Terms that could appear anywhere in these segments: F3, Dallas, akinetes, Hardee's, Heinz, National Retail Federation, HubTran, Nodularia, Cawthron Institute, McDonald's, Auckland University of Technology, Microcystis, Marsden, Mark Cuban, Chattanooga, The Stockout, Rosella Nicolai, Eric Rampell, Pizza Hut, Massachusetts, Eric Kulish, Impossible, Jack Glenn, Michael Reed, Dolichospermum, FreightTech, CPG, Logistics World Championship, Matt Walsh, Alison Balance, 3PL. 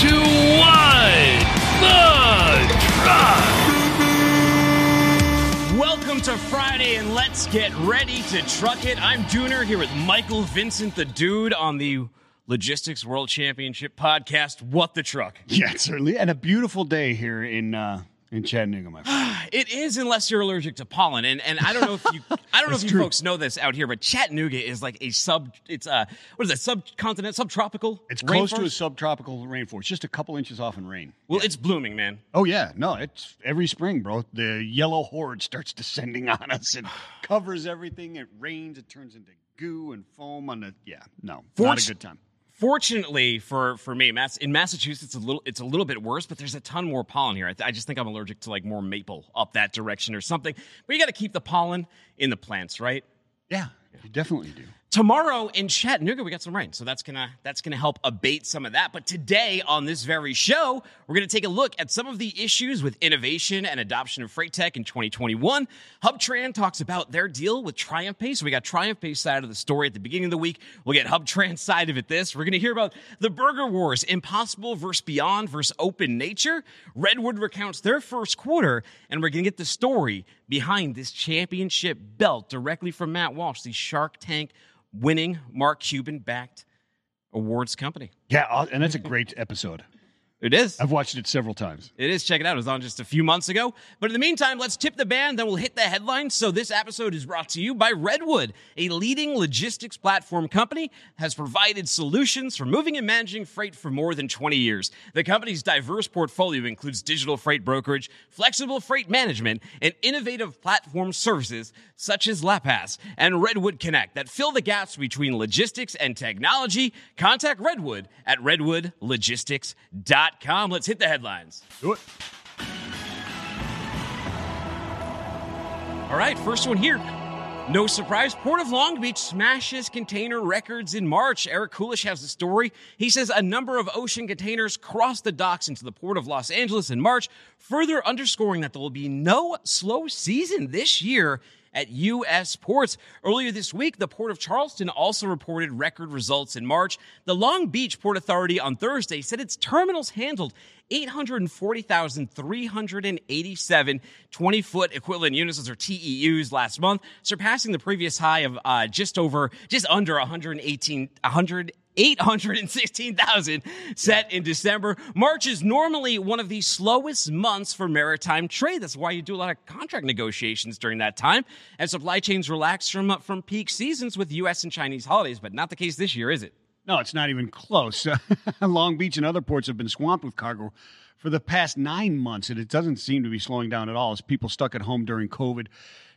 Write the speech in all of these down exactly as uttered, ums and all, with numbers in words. to Why the Truck? Welcome to Friday, and let's get ready to truck it. I'm Dooner here with Michael Vincent, the dude, on the Logistics World Championship podcast, What the Truck. Yeah, certainly. And a beautiful day here in... Uh... in Chattanooga, my friend. It is, unless you're allergic to pollen, and and I don't know if you I don't know if you true. folks know this out here, but Chattanooga is like a sub. It's a what is that subcontinent subtropical? It's rainforest? Close to a subtropical rainforest, just a couple inches off in rain. Well, yeah. It's blooming, man. Oh yeah, no, it's every spring, bro. The yellow horde starts descending on us and covers everything. It rains, it turns into goo and foam on the yeah. No, Fortune- not a good time. Fortunately for, for me, in Massachusetts, a little, it's a little bit worse, but there's a ton more pollen here. I, th- I just think I'm allergic to like more maple up that direction or something. But you got to keep the pollen in the plants, right? Yeah, yeah, you definitely do. Tomorrow in Chattanooga, we got some rain, so that's gonna that's gonna help abate some of that. But today on this very show, we're gonna take a look at some of the issues with innovation and adoption of freight tech in twenty twenty-one. HubTran talks about their deal with TriumphPay, so we got TriumphPay's side of the story at the beginning of the week. We'll get HubTran's side of it. This we're gonna hear about the burger wars, Impossible versus Beyond versus Open Nature. Redwood recounts their first quarter, and we're gonna get the story behind this championship belt directly from Matt Walsh, the Shark Tank winning Mark Cuban-backed awards company. Yeah, and that's a great episode. It is. I've watched it several times. It is. Check it out. It was on just a few months ago. But in the meantime, let's tip the band, then we'll hit the headlines. So this episode is brought to you by Redwood, a leading logistics platform company that has provided solutions for moving and managing freight for more than twenty years. The company's diverse portfolio includes digital freight brokerage, flexible freight management, and innovative platform services such as LaPass and Redwood Connect that fill the gaps between logistics and technology. Contact Redwood at redwood logistics dot com. Let's hit the headlines. Do it. All right, first one here. No surprise, Port of Long Beach smashes container records in March. Eric Kulish has the story. He says a number of ocean containers crossed the docks into the Port of Los Angeles in March, further underscoring that there will be no slow season this year at U S ports. Earlier this week, the Port of Charleston also reported record results in March. The Long Beach Port Authority on Thursday said its terminals handled eight hundred forty thousand three hundred eighty-seven twenty-foot equivalent units, or T E Us, last month, surpassing the previous high of uh, just over, just under one hundred eighteen, one hundred. eight hundred sixteen thousand set yeah. in December. March is normally one of the slowest months for maritime trade. That's why you do a lot of contract negotiations during that time, as supply chains relax from, from peak seasons with U S and Chinese holidays, but not the case this year, is it? No, it's not even close. Long Beach and other ports have been swamped with cargo for the past nine months, and it doesn't seem to be slowing down at all as people stuck at home during COVID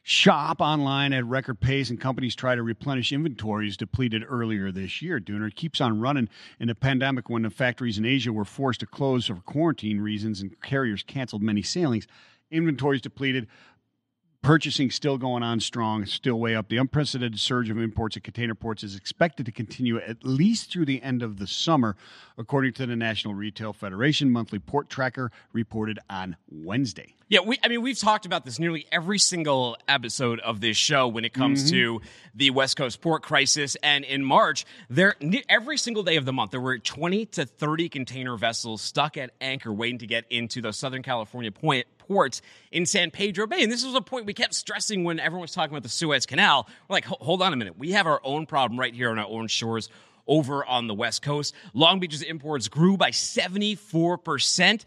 shop online at record pace, and companies try to replenish inventories depleted earlier this year. Dooner, keeps on running in the pandemic when the factories in Asia were forced to close for quarantine reasons and carriers canceled many sailings. Inventories depleted. Purchasing still going on strong, still way up. The unprecedented surge of imports at container ports is expected to continue at least through the end of the summer, according to the National Retail Federation monthly port tracker reported on Wednesday. Yeah, we, I mean, we've talked about this nearly every single episode of this show when it comes mm-hmm. to the West Coast port crisis. And in March, there every single day of the month, there were twenty to thirty container vessels stuck at anchor waiting to get into the Southern California point. ports in San Pedro Bay. And this was a point we kept stressing when everyone was talking about the Suez Canal. We're like, hold on a minute. We have our own problem right here on our own shores over on the West Coast. Long Beach's imports grew by seventy-four percent.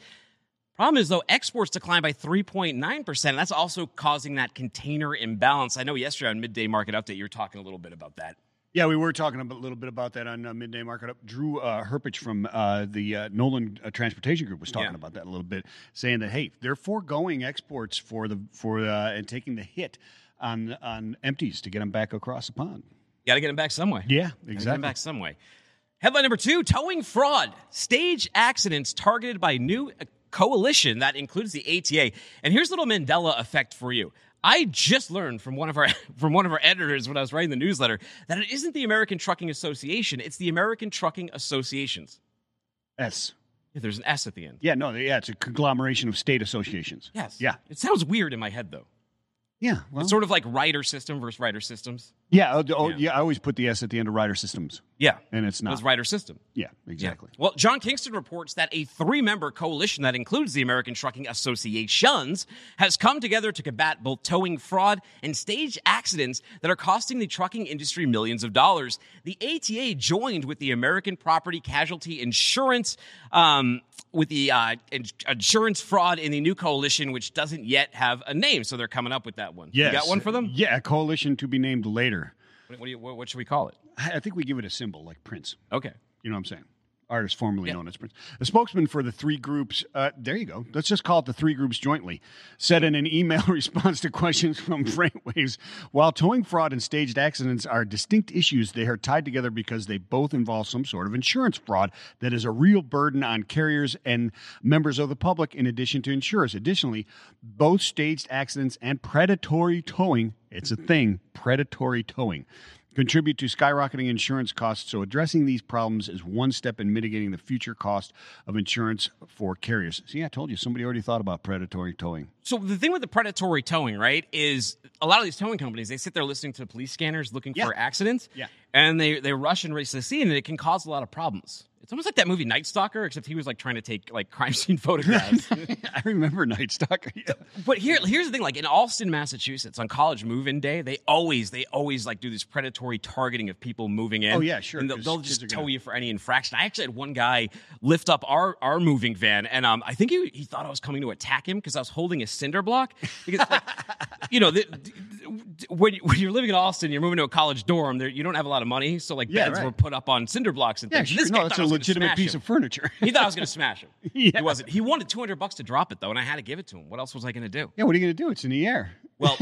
Problem is, though, exports declined by three point nine percent. And that's also causing that container imbalance. I know yesterday on Midday Market Update, you were talking a little bit about that. Yeah, we were talking a little bit about that on uh, Midday Market Up. Drew uh, Herpich from uh, the uh, Nolan uh, Transportation Group was talking yeah. about that a little bit, saying that, hey, they're foregoing exports for the for uh, and taking the hit on on empties to get them back across the pond. Got to get them back some way. Yeah, exactly. Gotta get them back some way. Headline number two, towing fraud. Stage accidents targeted by new coalition that includes the A T A. And here's a little Mandela effect for you. I just learned from one of our from one of our editors when I was writing the newsletter that it isn't the American Trucking Association, it's the American Trucking Associations. S. Yeah, there's an S at the end. Yeah, no, yeah, it's a conglomeration of state associations. Yes. Yeah. It sounds weird in my head, though. Yeah. Well. It's sort of like rider system versus rider systems. Yeah. Oh, yeah. yeah. I always put the S at the end of rider systems. Yeah. And it's not. It's rider system. Yeah, exactly. Yeah. Well, John Kingston reports that a three-member coalition that includes the American Trucking Associations has come together to combat both towing fraud and staged accidents that are costing the trucking industry millions of dollars. The A T A joined with the American Property Casualty Insurance um, with the uh, insurance fraud in the new coalition, which doesn't yet have a name. So they're coming up with that one. Yes. You got one for them? Yeah, a coalition to be named later. What, do you, what should we call it? I think we give it a symbol, like Prince. Okay. You know what I'm saying? Artist formerly yeah. known as Prince. A spokesman for the three groups, uh, there you go, let's just call it the three groups jointly, said in an email response to questions from FreightWaves, while towing fraud and staged accidents are distinct issues, they are tied together because they both involve some sort of insurance fraud that is a real burden on carriers and members of the public in addition to insurers. Additionally, both staged accidents and predatory towing, it's a thing, predatory towing, contribute to skyrocketing insurance costs, so addressing these problems is one step in mitigating the future cost of insurance for carriers. See, I told you, somebody already thought about predatory towing. So the thing with the predatory towing, right, is a lot of these towing companies, they sit there listening to police scanners looking yeah. for accidents, yeah. and they, they rush and race to the scene, and it can cause a lot of problems. It's almost like that movie Night Stalker, except he was like trying to take like crime scene photographs. I remember Night Stalker. Yeah. But here, here's the thing: like in Alston, Massachusetts, on college move-in day, they always, they always like do this predatory targeting of people moving in. Oh yeah, sure. And they'll, they'll just tow you for any infraction. I actually had one guy lift up our, our moving van, and um, I think he he thought I was coming to attack him because I was holding a cinder block. Because like, you know, the, the, when you're living in Alston, you're moving to a college dorm. There, you don't have a lot of money, so like yeah, beds right. were put up on cinder blocks and yeah, things. Sure. This no, guy legitimate piece him. Of furniture. He thought I was going to smash him. Yeah. He wasn't. He wanted two hundred bucks to drop it, though, and I had to give it to him. What else was I going to do? Yeah, what are you going to do? It's in the air. Well,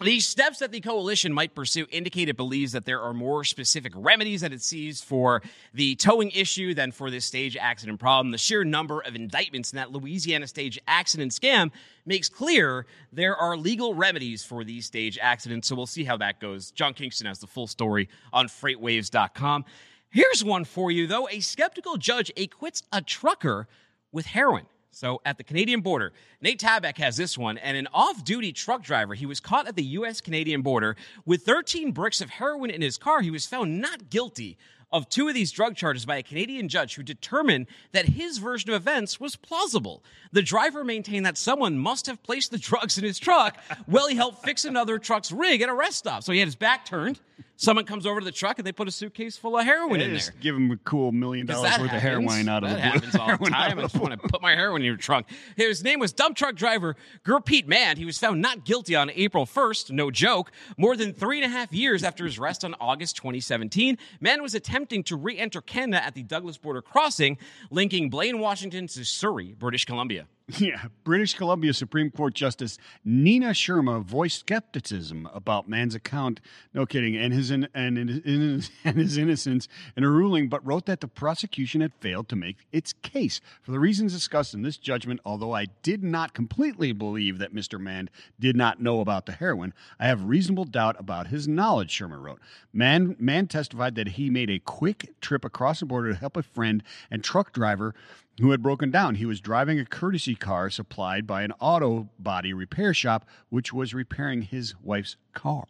the steps that the coalition might pursue indicate it believes that there are more specific remedies that it sees for the towing issue than for this stage accident problem. The sheer number of indictments in that Louisiana stage accident scam makes clear there are legal remedies for these stage accidents, so we'll see how that goes. John Kingston has the full story on freight waves dot com. Here's one for you, though. A skeptical judge acquits a trucker with heroin. So at the Canadian border, Nate Tabak has this one. And an off-duty truck driver, he was caught at the U S Canadian border with thirteen bricks of heroin in his car. He was found not guilty of two of these drug charges by a Canadian judge who determined that his version of events was plausible. The driver maintained that someone must have placed the drugs in his truck while he helped fix another truck's rig at a rest stop. So he had his back turned. Someone comes over to the truck and they put a suitcase full of heroin yeah, in just there. Give him a cool million dollars worth happens. Of heroin out of that the That happens all the time. I just want to put my heroin in your trunk. His name was dump truck driver Gurpreet Mann. He was found not guilty on April first, no joke, more than three and a half years after his arrest on August twenty seventeen. Mann was attempting to re-enter Canada at the Douglas border crossing, linking Blaine, Washington to Surrey, British Columbia. Yeah, British Columbia Supreme Court Justice Nina Sharma voiced skepticism about Mann's account, no kidding, and his in, and, in, and his innocence in a ruling, but wrote that the prosecution had failed to make its case. For the reasons discussed in this judgment, although I did not completely believe that Mister Mann did not know about the heroin, I have reasonable doubt about his knowledge, Sharma wrote. Mann, Mann testified that he made a quick trip across the border to help a friend and truck driver who had broken down. He was driving a courtesy car supplied by an auto body repair shop, which was repairing his wife's car.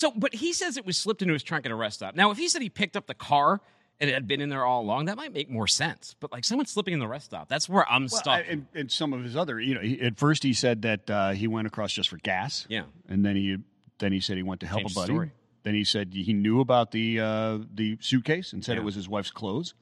So, but he says it was slipped into his trunk at a rest stop. Now, if he said he picked up the car and it had been in there all along, that might make more sense. But, like, someone's slipping in the rest stop. That's where I'm well, stuck. I, and, and some of his other, you know, he, at first he said that uh, he went across just for gas. Yeah. And then he then he said he went to help Changed a buddy. The story. Then he said he knew about the uh, the suitcase and said yeah. it was his wife's clothes.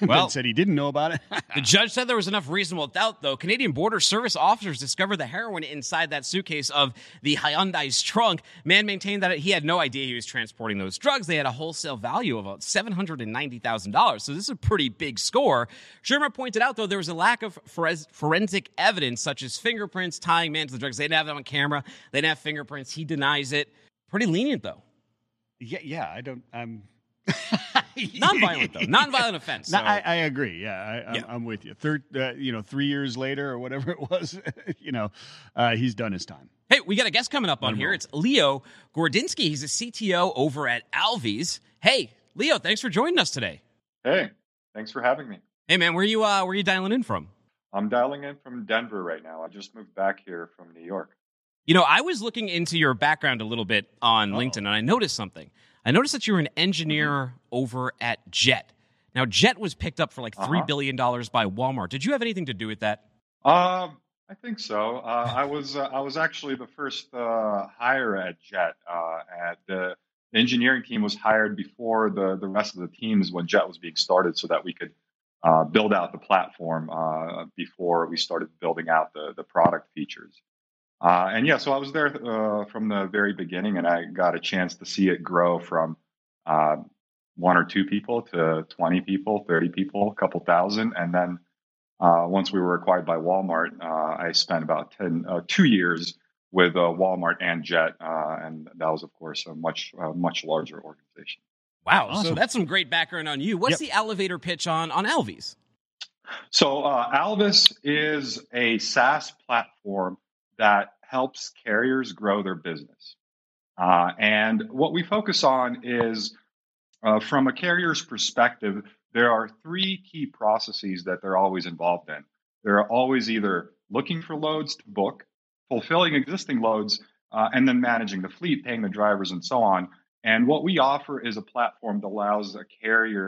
Well, said he didn't know about it. The judge said there was enough reasonable doubt, though. Canadian Border Service officers discovered the heroin inside that suitcase of the Hyundai's trunk. Mann maintained that he had no idea he was transporting those drugs. They had a wholesale value of about seven hundred ninety thousand dollars, so this is a pretty big score. Shermer pointed out, though, there was a lack of forensic evidence, such as fingerprints tying Mann to the drugs. They didn't have them on camera. They didn't have fingerprints. He denies it. Pretty lenient, though. Yeah, yeah, I don't... I'm... Non-violent, though. Non-violent offense. So. No, I, I agree. Yeah, I, I'm, yeah. I'm with you. Third, uh, you know, three years later or whatever it was, you know, uh, he's done his time. Hey, we got a guest coming up on here. It's Leo Gordinsky. He's a C T O over at Alvys. Hey, Leo, thanks for joining us today. Hey, thanks for having me. Hey, man, where are you? Uh, where are you dialing in from? I'm dialing in from Denver right now. I just moved back here from New York. You know, I was looking into your background a little bit on Uh-oh. LinkedIn, and I noticed something. I noticed that you were an engineer mm-hmm. over at Jet. Now, Jet was picked up for like three uh-huh. billion dollars by Walmart. Did you have anything to do with that? Uh, I think so. Uh, I was uh, I was actually the first uh, hire at Jet. Uh, at the, the engineering team was hired before the the rest of the teams when Jet was being started, so that we could uh, build out the platform uh, before we started building out the the product features. Uh, and yeah, so I was there uh, from the very beginning, and I got a chance to see it grow from Uh, one or two people to twenty people, thirty people, a couple thousand. And then uh, once we were acquired by Walmart, uh, I spent about ten, uh, two years with uh, Walmart and Jet. Uh, and that was, of course, a much, uh, much larger organization. Wow. Awesome. So that's some great background on you. What's yep. the elevator pitch on, on Alvys? So uh, Alvys is a SaaS platform that helps carriers grow their business. Uh, and what we focus on is Uh, from a carrier's perspective, there are three key processes that they're always involved in. They're always either looking for loads to book, fulfilling existing loads, uh, and then managing the fleet, paying the drivers, and so on. And what we offer is a platform that allows a carrier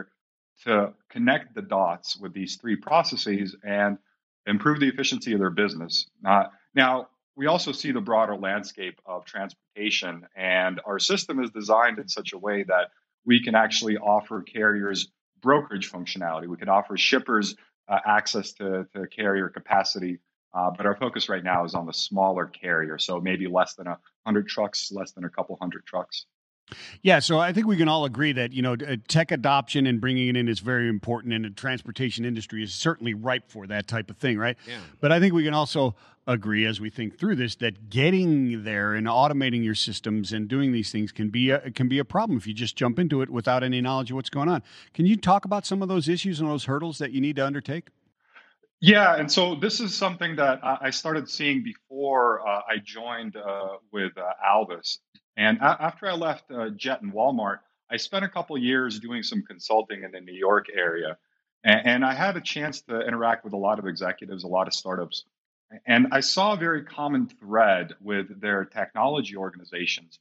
to connect the dots with these three processes and improve the efficiency of their business. Uh, now, we also see the broader landscape of transportation, and our system is designed in such a way that we can actually offer carriers brokerage functionality. We can offer shippers uh, access to, to carrier capacity, uh, but our focus right now is on the smaller carrier, so maybe less than one hundred trucks, less than a couple hundred trucks. Yeah, so I think we can all agree that, you know, tech adoption and bringing it in is very important, and the transportation industry is certainly ripe for that type of thing, right? Yeah. But I think we can also agree as we think through this that getting there and automating your systems and doing these things can be a, can be a problem if you just jump into it without any knowledge of what's going on. Can you talk about some of those issues and those hurdles that you need to undertake? Yeah, and so this is something that I started seeing before uh, I joined uh, with uh, Alvys. And a- after I left uh, Jet and Walmart, I spent a couple years doing some consulting in the New York area. And-, and I had a chance to interact with a lot of executives, a lot of startups. And I saw a very common thread with their technology organizations.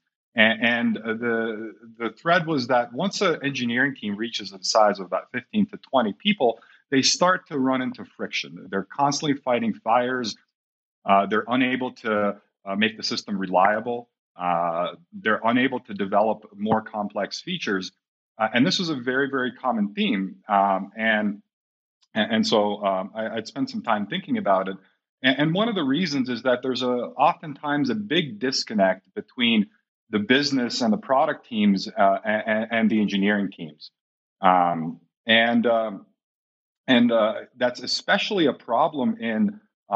And, and the the thread was that once an engineering team reaches the size of about fifteen to twenty people, they start to run into friction. They're constantly fighting fires. Uh, they're unable to uh, make the system reliable. Uh, they're unable to develop more complex features. Uh, and this was a very, very common theme. Um, and, and and so um, I, I'd spent some time thinking about it. And, and one of the reasons is that there's a oftentimes a big disconnect between the business and the product teams uh, and, and the engineering teams. Um, and... Um, And uh, that's especially a problem in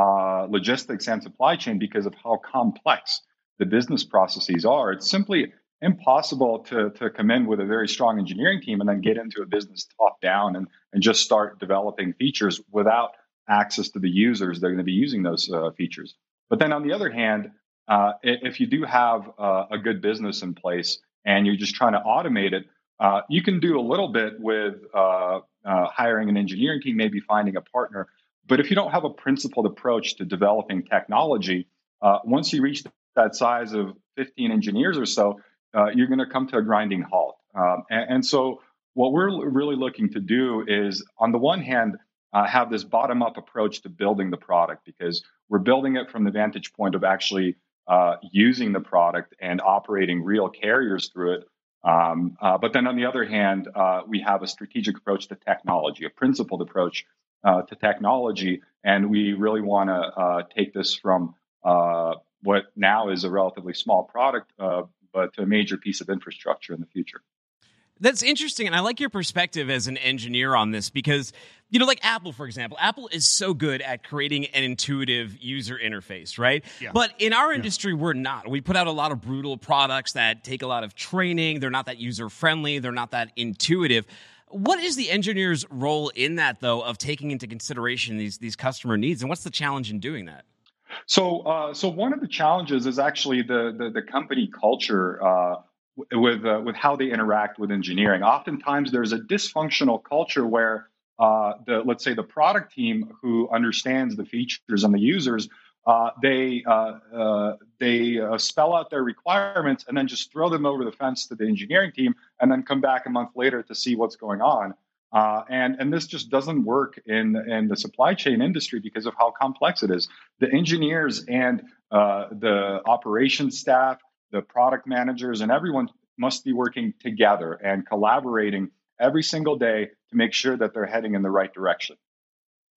uh, logistics and supply chain because of how complex the business processes are. It's simply impossible to, to come in with a very strong engineering team and then get into a business top down and, and just start developing features without access to the users that are going to be using those uh, features. But then on the other hand, uh, if you do have uh, a good business in place and you're just trying to automate it, Uh, you can do a little bit with uh, uh, hiring an engineering team, maybe finding a partner. But if you don't have a principled approach to developing technology, uh, once you reach that size of fifteen engineers or so, uh, you're going to come to a grinding halt. Um, and, and so what we're really looking to do is, on the one hand, uh, have this bottom-up approach to building the product, because we're building it from the vantage point of actually uh, using the product and operating real carriers through it. Um, uh, but then on the other hand, uh, we have a strategic approach to technology, a principled approach uh, to technology. And we really want to uh, take this from uh, what now is a relatively small product, uh, but to a major piece of infrastructure in the future. That's interesting. And I like your perspective as an engineer on this because, you know, like Apple, for example, Apple is so good at creating an intuitive user interface, right? Yeah. But in our industry, yeah. we're not. We put out a lot of brutal products that take a lot of training. They're not that user friendly. They're not that intuitive. What is the engineer's role in that, though, of taking into consideration these, these customer needs? And what's the challenge in doing that? So uh, so one of the challenges is actually the, the, the company culture uh with uh, with how they interact with engineering. Oftentimes there's a dysfunctional culture where, uh, the let's say the product team who understands the features and the users Uh, they uh, uh, they uh, spell out their requirements and then just throw them over the fence to the engineering team, and then come back a month later to see what's going on. Uh, and and this just doesn't work in in the supply chain industry because of how complex it is. The engineers and uh, the operations staff, the product managers, and everyone must be working together and collaborating every single day to make sure that they're heading in the right direction.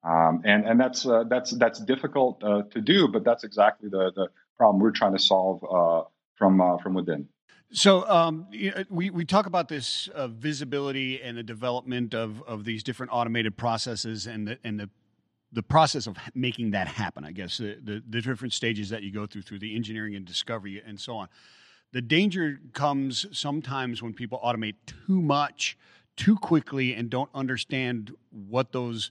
Um, and and that's uh, that's that's difficult uh, to do, but that's exactly the, the problem we're trying to solve uh, from uh, from within. So um, we we talk about this uh, visibility and the development of of these different automated processes and the and the the process of making that happen. I guess the the, the different stages that you go through through the engineering and discovery and so on. The danger comes sometimes when people automate too much, too quickly, and don't understand what those.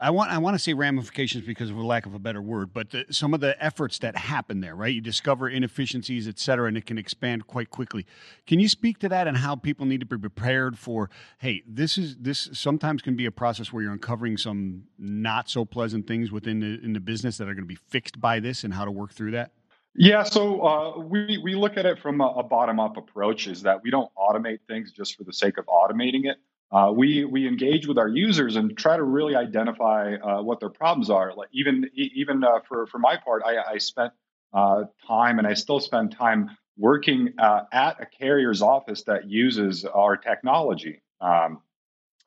I want I want to say ramifications because of a lack of a better word, but the, some of the efforts that happen there, right? You discover inefficiencies, et cetera, and it can expand quite quickly. Can you speak to that and how people need to be prepared for, hey, this is this sometimes can be a process where you're uncovering some not so pleasant things within the, in the business that are going to be fixed by this and how to work through that? Yeah, so uh, we, we look at it from a, a bottom-up approach is that we don't automate things just for the sake of automating it. Uh, we we engage with our users and try to really identify uh, what their problems are. Like even even uh, for for my part, I, I spent uh, time and I still spend time working uh, at a carrier's office that uses our technology, um,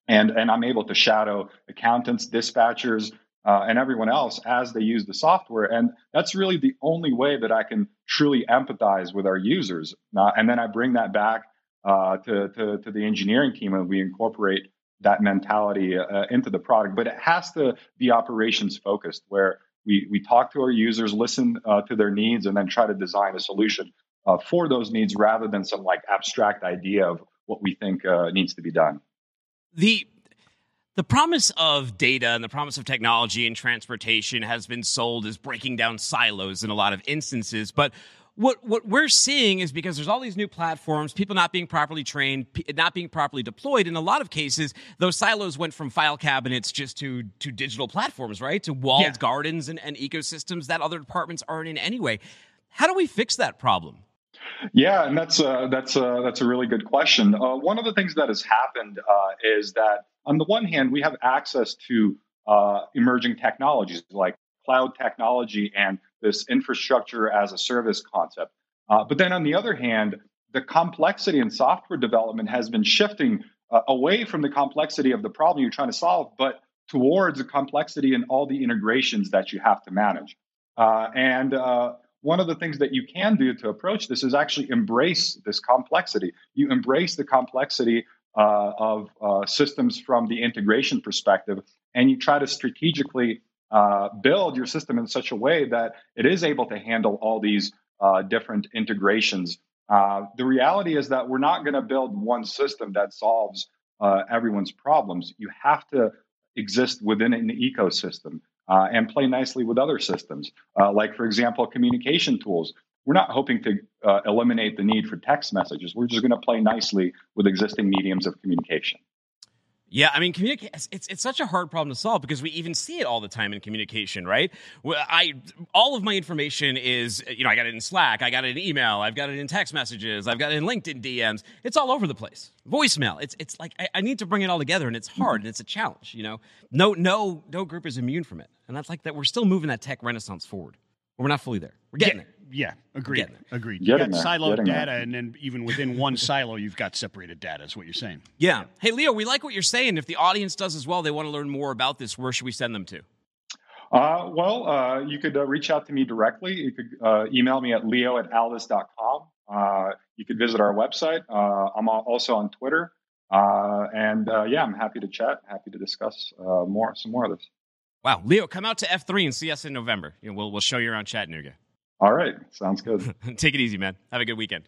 and and I'm able to shadow accountants, dispatchers, uh, and everyone else as they use the software. And that's really the only way that I can truly empathize with our users. Uh, and then I bring that back. Uh, to, to to the engineering team, and we incorporate that mentality uh, into the product. But it has to be operations focused, where we we talk to our users, listen uh, to their needs, and then try to design a solution uh, for those needs, rather than some like abstract idea of what we think uh, needs to be done. The The promise of data and the promise of technology and transportation has been sold as breaking down silos in a lot of instances, but What what we're seeing is because there's all these new platforms, people not being properly trained, p- not being properly deployed. In a lot of cases, those silos went from file cabinets just to, to digital platforms, right? To walled yeah. gardens and, and ecosystems that other departments aren't in anyway. How do we fix that problem? Yeah, and that's uh, that's uh, that's a really good question. Uh, one of the things that has happened uh, is that on the one hand, we have access to uh, emerging technologies like cloud technology and this infrastructure as a service concept. Uh, but then on the other hand, the complexity in software development has been shifting uh, away from the complexity of the problem you're trying to solve, but towards the complexity in all the integrations that you have to manage. Uh, and uh, one of the things that you can do to approach this is actually embrace this complexity. You embrace the complexity uh, of uh, systems from the integration perspective, and you try to strategically Uh, build your system in such a way that it is able to handle all these uh, different integrations. Uh, the reality is that we're not going to build one system that solves uh, everyone's problems. You have to exist within an ecosystem uh, and play nicely with other systems. Uh, like, for example, communication tools. We're not hoping to uh, eliminate the need for text messages. We're just going to play nicely with existing mediums of communication. Yeah, I mean, communica- it's it's such a hard problem to solve because we even see it all the time in communication, right? I all of my information is, you know, I got it in Slack, I got it in email, I've got it in text messages, I've got it in LinkedIn D Ms. It's all over the place. Voicemail. It's it's like I, I need to bring it all together, and it's hard and it's a challenge. You know, no no no group is immune from it, and that's like that. We're still moving that tech renaissance forward. We're not fully there. We're getting yeah. there. Yeah, agreed. Agreed. You got siloed data, and then even within one silo, you've got separated data, is what you're saying. Yeah. yeah. Hey, Leo, we like what you're saying. If the audience does as well, they want to learn more about this, where should we send them to? Uh, well, uh, you could uh, reach out to me directly. You could uh, email me at leo at alvys dot com. Uh, you could visit our website. Uh, I'm also on Twitter. Uh, and, uh, yeah, I'm happy to chat, happy to discuss uh, more, some more of this. Wow. Leo, come out to F three and see us in November. You know, we'll, we'll show you around Chattanooga. All right. Sounds good. Take it easy, man. Have a good weekend.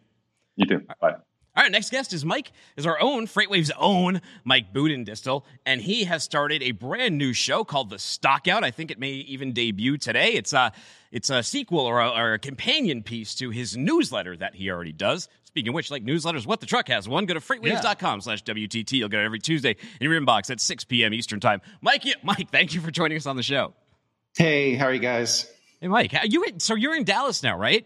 You too. Bye. All right. Next guest is Mike, is our own, FreightWaves' own Mike Budendistel, and he has started a brand new show called The Stockout. I think it may even debut today. It's a, it's a sequel or a, or a companion piece to his newsletter that he already does. Speaking of which, like newsletters, What the Truck has one. Go to freightwaves dot com slash W T T. You'll get it every Tuesday in your inbox at six p.m. Eastern time. Mike, Mike, thank you for joining us on the show. Hey, how are you guys? Hey, Mike, you so you're in Dallas now, right?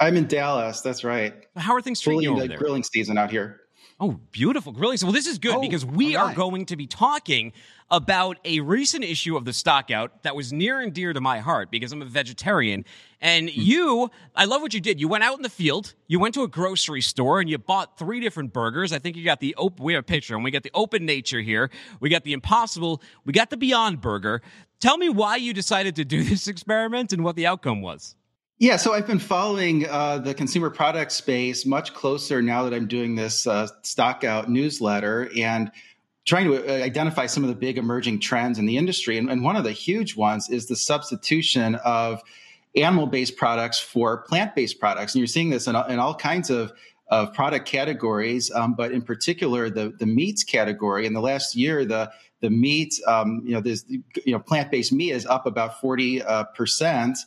I'm in Dallas. That's right. How are things treating Fully you over the there? Grilling season out here. Oh, beautiful grilling season. Well, this is good oh, because we right. are going to be talking about a recent issue of The Stockout that was near and dear to my heart because I'm a vegetarian. And mm-hmm. you, I love what you did. You went out in the field, you went to a grocery store, and you bought three different burgers. I think you got the open, we have a picture, and we got the Open Nature here. We got the Impossible. We got the Beyond Burger. Tell me why you decided to do this experiment and what the outcome was. Yeah, so I've been following uh, the consumer product space much closer now that I'm doing this uh, Stockout newsletter and trying to identify some of the big emerging trends in the industry. And, and one of the huge ones is the substitution of animal-based products for plant-based products. And you're seeing this in, in all kinds of, of product categories, um, but in particular, the, the meats category. In the last year, the the meat, um, you know, this you know plant-based meat is up about forty percent.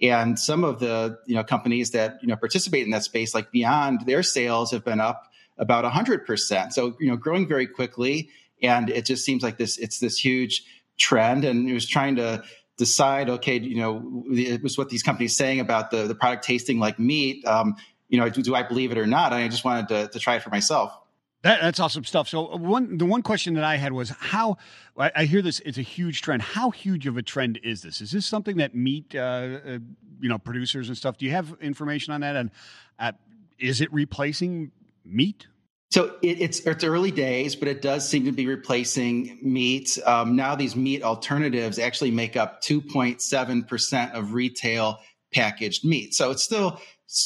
Uh, And some of the you know companies that you know participate in that space, like Beyond, their sales have been up about one hundred percent. So you know growing very quickly, and it just seems like this it's this huge trend. And it was trying to decide, okay, you know, it was what these companies saying about the the product tasting like meat. Um, you know, do, do I believe it or not? I just wanted to, to try it for myself. That, that's awesome stuff. So one, the one question that I had was how, I, I hear this, it's a huge trend. How huge of a trend is this? Is this something that meat, uh, uh, you know, producers and stuff, do you have information on that? And uh, is it replacing meat? So it, it's it's early days, but it does seem to be replacing meat. Um, now these meat alternatives actually make up two point seven percent of retail packaged meat. So it's still...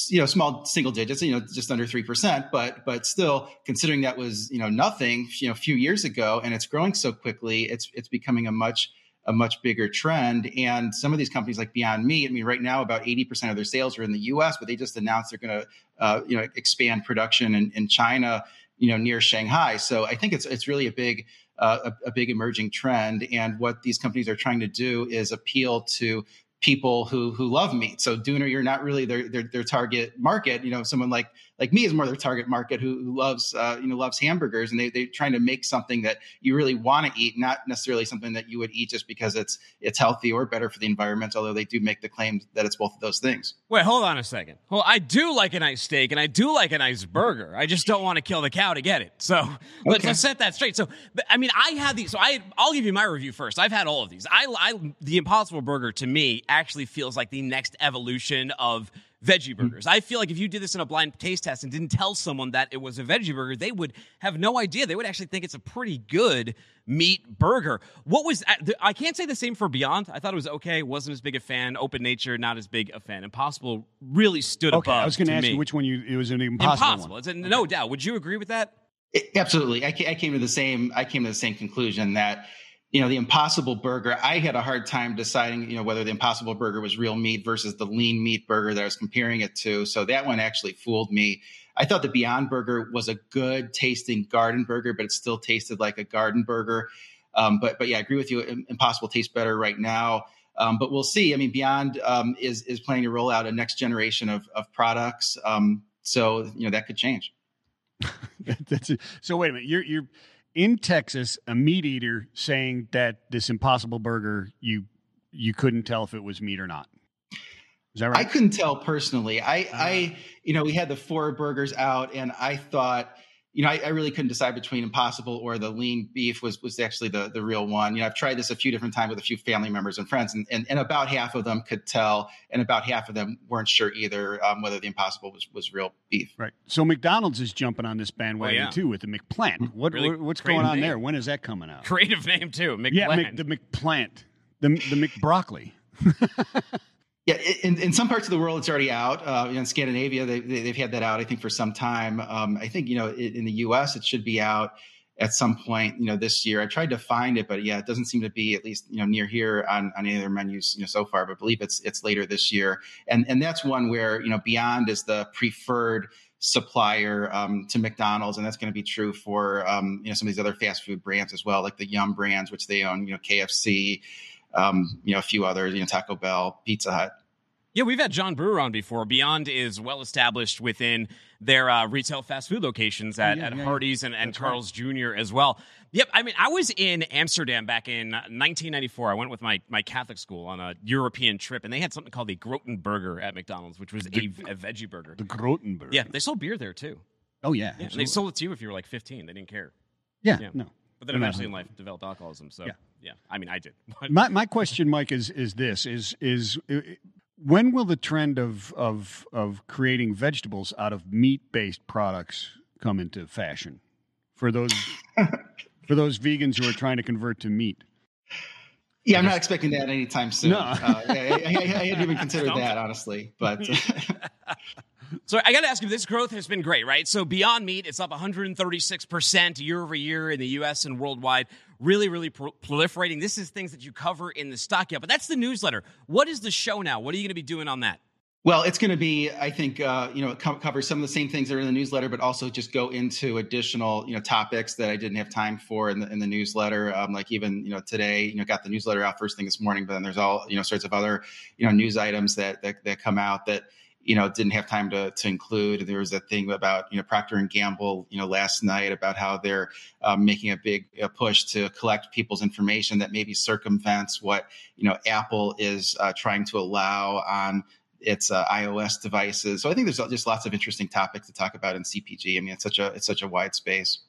you know, small single digits, you know, just under three percent, but, but still considering that was, you know, nothing, you know, a few years ago, and it's growing so quickly, it's, it's becoming a much, a much bigger trend. And some of these companies like Beyond Meat, I mean, right now about eighty percent of their sales are in the U S, but they just announced they're going to, uh, you know, expand production in, in China, you know, near Shanghai. So I think it's, it's really a big, uh, a, a big emerging trend. And what these companies are trying to do is appeal to people who who love meat. So Dooner, you're not really their, their their target market. You know, someone like like me is more their target market who, who loves uh, you know loves hamburgers, and they they're trying to make something that you really want to eat, not necessarily something that you would eat just because it's it's healthy or better for the environment. Although they do make the claim that it's both of those things. Wait, hold on a second. Well, I do like a nice steak and I do like a nice burger. I just don't want to kill the cow to get it. So okay. let's, let's set that straight. So I mean, I had these. So I I'll give you my review first. I've had all of these. I, I the Impossible Burger to me actually feels like the next evolution of veggie burgers. I feel like if you did this in a blind taste test and didn't tell someone that it was a veggie burger, they would have no idea. They would actually think it's a pretty good meat burger. What was I can't say the same for Beyond. I thought it was okay. Wasn't as big a fan. Open Nature, not as big a fan. Impossible really stood okay, above. I was going to ask me. you which one you it was an impossible. Impossible. One. It's a, okay. No doubt. Would you agree with that? It, absolutely. I, I came to the same. I came to the same conclusion that. You know, the Impossible Burger, I had a hard time deciding, you know, whether the Impossible Burger was real meat versus the lean meat burger that I was comparing it to. So that one actually fooled me. I thought the Beyond Burger was a good tasting garden burger, but it still tasted like a garden burger. Um, but but yeah, I agree with you. Impossible tastes better right now. Um, but we'll see. I mean, Beyond um, is is planning to roll out a next generation of, of products. Um, so, you know, that could change. That's it. So wait a minute, you're you're. In Texas, a meat eater saying that this Impossible Burger, you you couldn't tell if it was meat or not. Is that right? I couldn't tell personally. I, uh, I you know, we had the four burgers out, and I thought, you know, I, I really couldn't decide between Impossible or the lean beef was was actually the, the real one. You know, I've tried this a few different times with a few family members and friends, and, and, and about half of them could tell, and about half of them weren't sure either um, whether the Impossible was, was real beef. Right. So McDonald's is jumping on this bandwagon, oh, yeah. too, with the McPlant. What, really what What's going on name. there? When is that coming out? Creative name, too. McPlant. Yeah, Mc, the McPlant. The, the McBroccoli. Yeah, in, in some parts of the world, it's already out. Uh, you know, in Scandinavia, they, they, they've had that out, I think, for some time. Um, I think, you know, in, in the U S, it should be out at some point, you know, this year. I tried to find it, but yeah, it doesn't seem to be at least, you know, near here on, on any of their menus, you know, so far. But I believe it's it's later this year. And and that's one where, you know, Beyond is the preferred supplier um, to McDonald's. And that's going to be true for, um, you know, some of these other fast food brands as well, like the Yum brands, which they own, you know, K F C. Um, you know, a few others, you know, Taco Bell, Pizza Hut. Yeah, we've had John Brewer on before. Beyond is well established within their uh, retail fast food locations at, yeah, at yeah, Hardee's and, and Carl's right. Junior as well. Yep. I mean, I was in Amsterdam back in nineteen ninety-four. I went with my, my Catholic school on a European trip, and they had something called the Groten Burger at McDonald's, which was the, a, a veggie burger. The Groten Burger. Yeah. They sold beer there, too. Oh, yeah. yeah and they sold it to you if you were like fifteen. They didn't care. Yeah. yeah. No. But then eventually in life developed alcoholism. So, yeah. yeah. I mean, I did. my my question, Mike, is is this. Is is when will the trend of of of creating vegetables out of meat-based products come into fashion? For those for those vegans who are trying to convert to meat. Yeah, I'm not expecting that anytime soon. No. uh, I, I, I hadn't even considered that, honestly. But so I got to ask you, this growth has been great, right? So Beyond Meat, it's up one hundred thirty-six percent year over year in the U S and worldwide. Really, really pro- proliferating. This is things that you cover in the Stockout. But that's the newsletter. What is the show now? What are you going to be doing on that? Well, it's going to be, I think, uh, you know, it co- covers some of the same things that are in the newsletter, but also just go into additional, you know, topics that I didn't have time for in the, in the newsletter. Um, like even, you know, today, you know, got the newsletter out first thing this morning, but then there's all, you know, sorts of other, you know, news items that that, that come out that, you know, didn't have time to to include. There was a thing about, you know, Procter and Gamble, you know, last night about how they're um, making a big a push to collect people's information that maybe circumvents what, you know, Apple is uh, trying to allow on its uh, iOS devices. So I think there's just lots of interesting topics to talk about in C P G. I mean, it's such a it's such a wide space.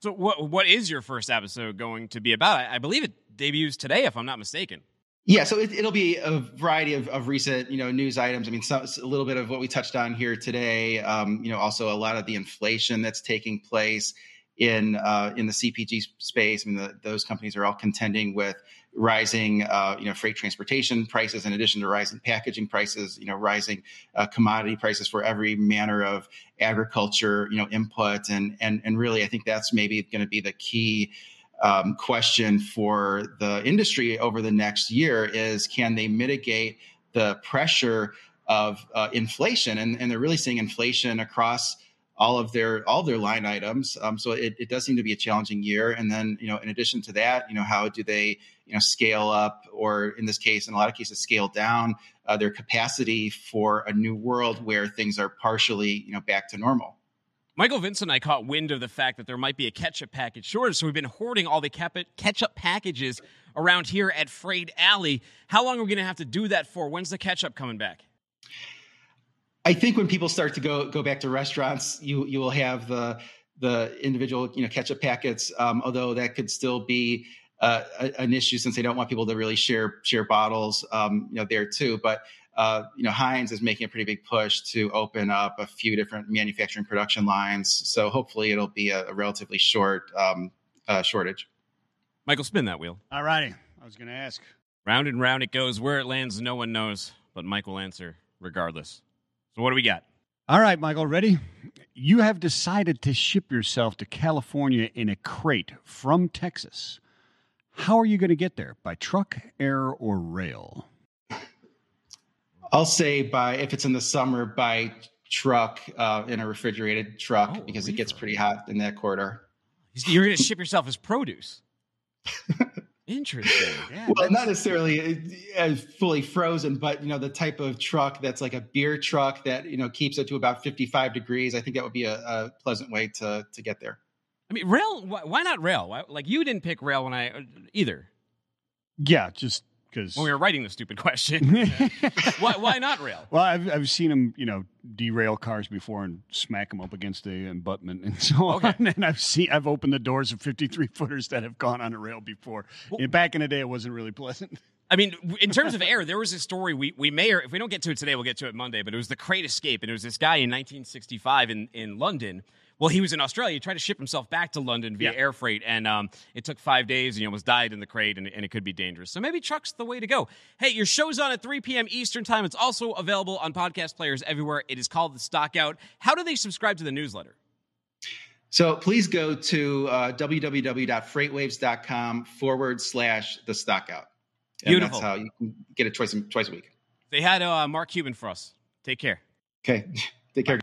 So what what is your first episode going to be about? I, I believe it debuts today, if I'm not mistaken. Yeah, so it, it'll be a variety of, of recent, you know, news items. I mean, some, a little bit of what we touched on here today. Um, you know, also a lot of the inflation that's taking place in uh, in the C P G space. I mean, the, those companies are all contending with rising, uh, you know, freight transportation prices, in addition to rising packaging prices, you know, rising uh, commodity prices for every manner of agriculture, you know, input. And and and really, I think that's maybe going to be the key um, question for the industry over the next year is, can they mitigate the pressure of uh, inflation? And, and they're really seeing inflation across all of their all their line items. Um, so it, it does seem to be a challenging year. And then, you know, in addition to that, you know, how do they, you know, scale up, or in this case, in a lot of cases, scale down uh, their capacity for a new world where things are partially, you know, back to normal? Michael Vincent and I caught wind of the fact that there might be a ketchup package shortage, so we've been hoarding all the cap- ketchup packages around here at Freight Alley. How long are we going to have to do that for? When's the ketchup coming back? I think when people start to go go back to restaurants, you you will have the the individual, you know, ketchup packets. Um, although that could still be uh, an issue since they don't want people to really share share bottles, um, you know, there too. But uh, you know, Heinz is making a pretty big push to open up a few different manufacturing production lines. So hopefully, it'll be a, a relatively short um, uh, shortage. Michael, spin that wheel. All righty, I was going to ask. Round and round it goes. Where it lands, no one knows, but Mike will answer regardless. So what do we got? All right, Michael, ready? You have decided to ship yourself to California in a crate from Texas. How are you going to get there? By truck, air, or rail? I'll say by, if it's in the summer, by truck, uh, in a refrigerated truck, oh, because it gets pretty hot in that corridor. You're going to ship yourself as produce. Interesting. Yeah, well, not necessarily as fully frozen, but, you know, the type of truck that's like a beer truck that, you know, keeps it to about fifty-five degrees. I think that would be a, a pleasant way to to get there. I mean, rail, why, why not rail? Why, like, you didn't pick rail when I either. Yeah, just because. When we were writing the stupid question. why, why not rail? Well, I've, I've seen them, you know, derail cars before and smack them up against the abutment and so okay. on. And I've seen, I've opened the doors of fifty-three footers that have gone on a rail before. Well, and back in the day, it wasn't really pleasant. I mean, in terms of air, there was a story we, we may, or if we don't get to it today, we'll get to it Monday, but it was the crate escape. And it was this guy in nineteen sixty-five in, in London. Well, he was in Australia. He tried to ship himself back to London via yeah. air freight, and um, it took five days, and he almost died in the crate, and, and it could be dangerous. So maybe truck's the way to go. Hey, your show's on at three p.m. Eastern time. It's also available on podcast players everywhere. It is called The Stockout. How do they subscribe to the newsletter? So please go to uh, www.freightwaves.com forward slash The Stockout. And beautiful. That's how you can get it twice, twice a week. They had uh, Mark Cuban for us. Take care. Okay. Take care.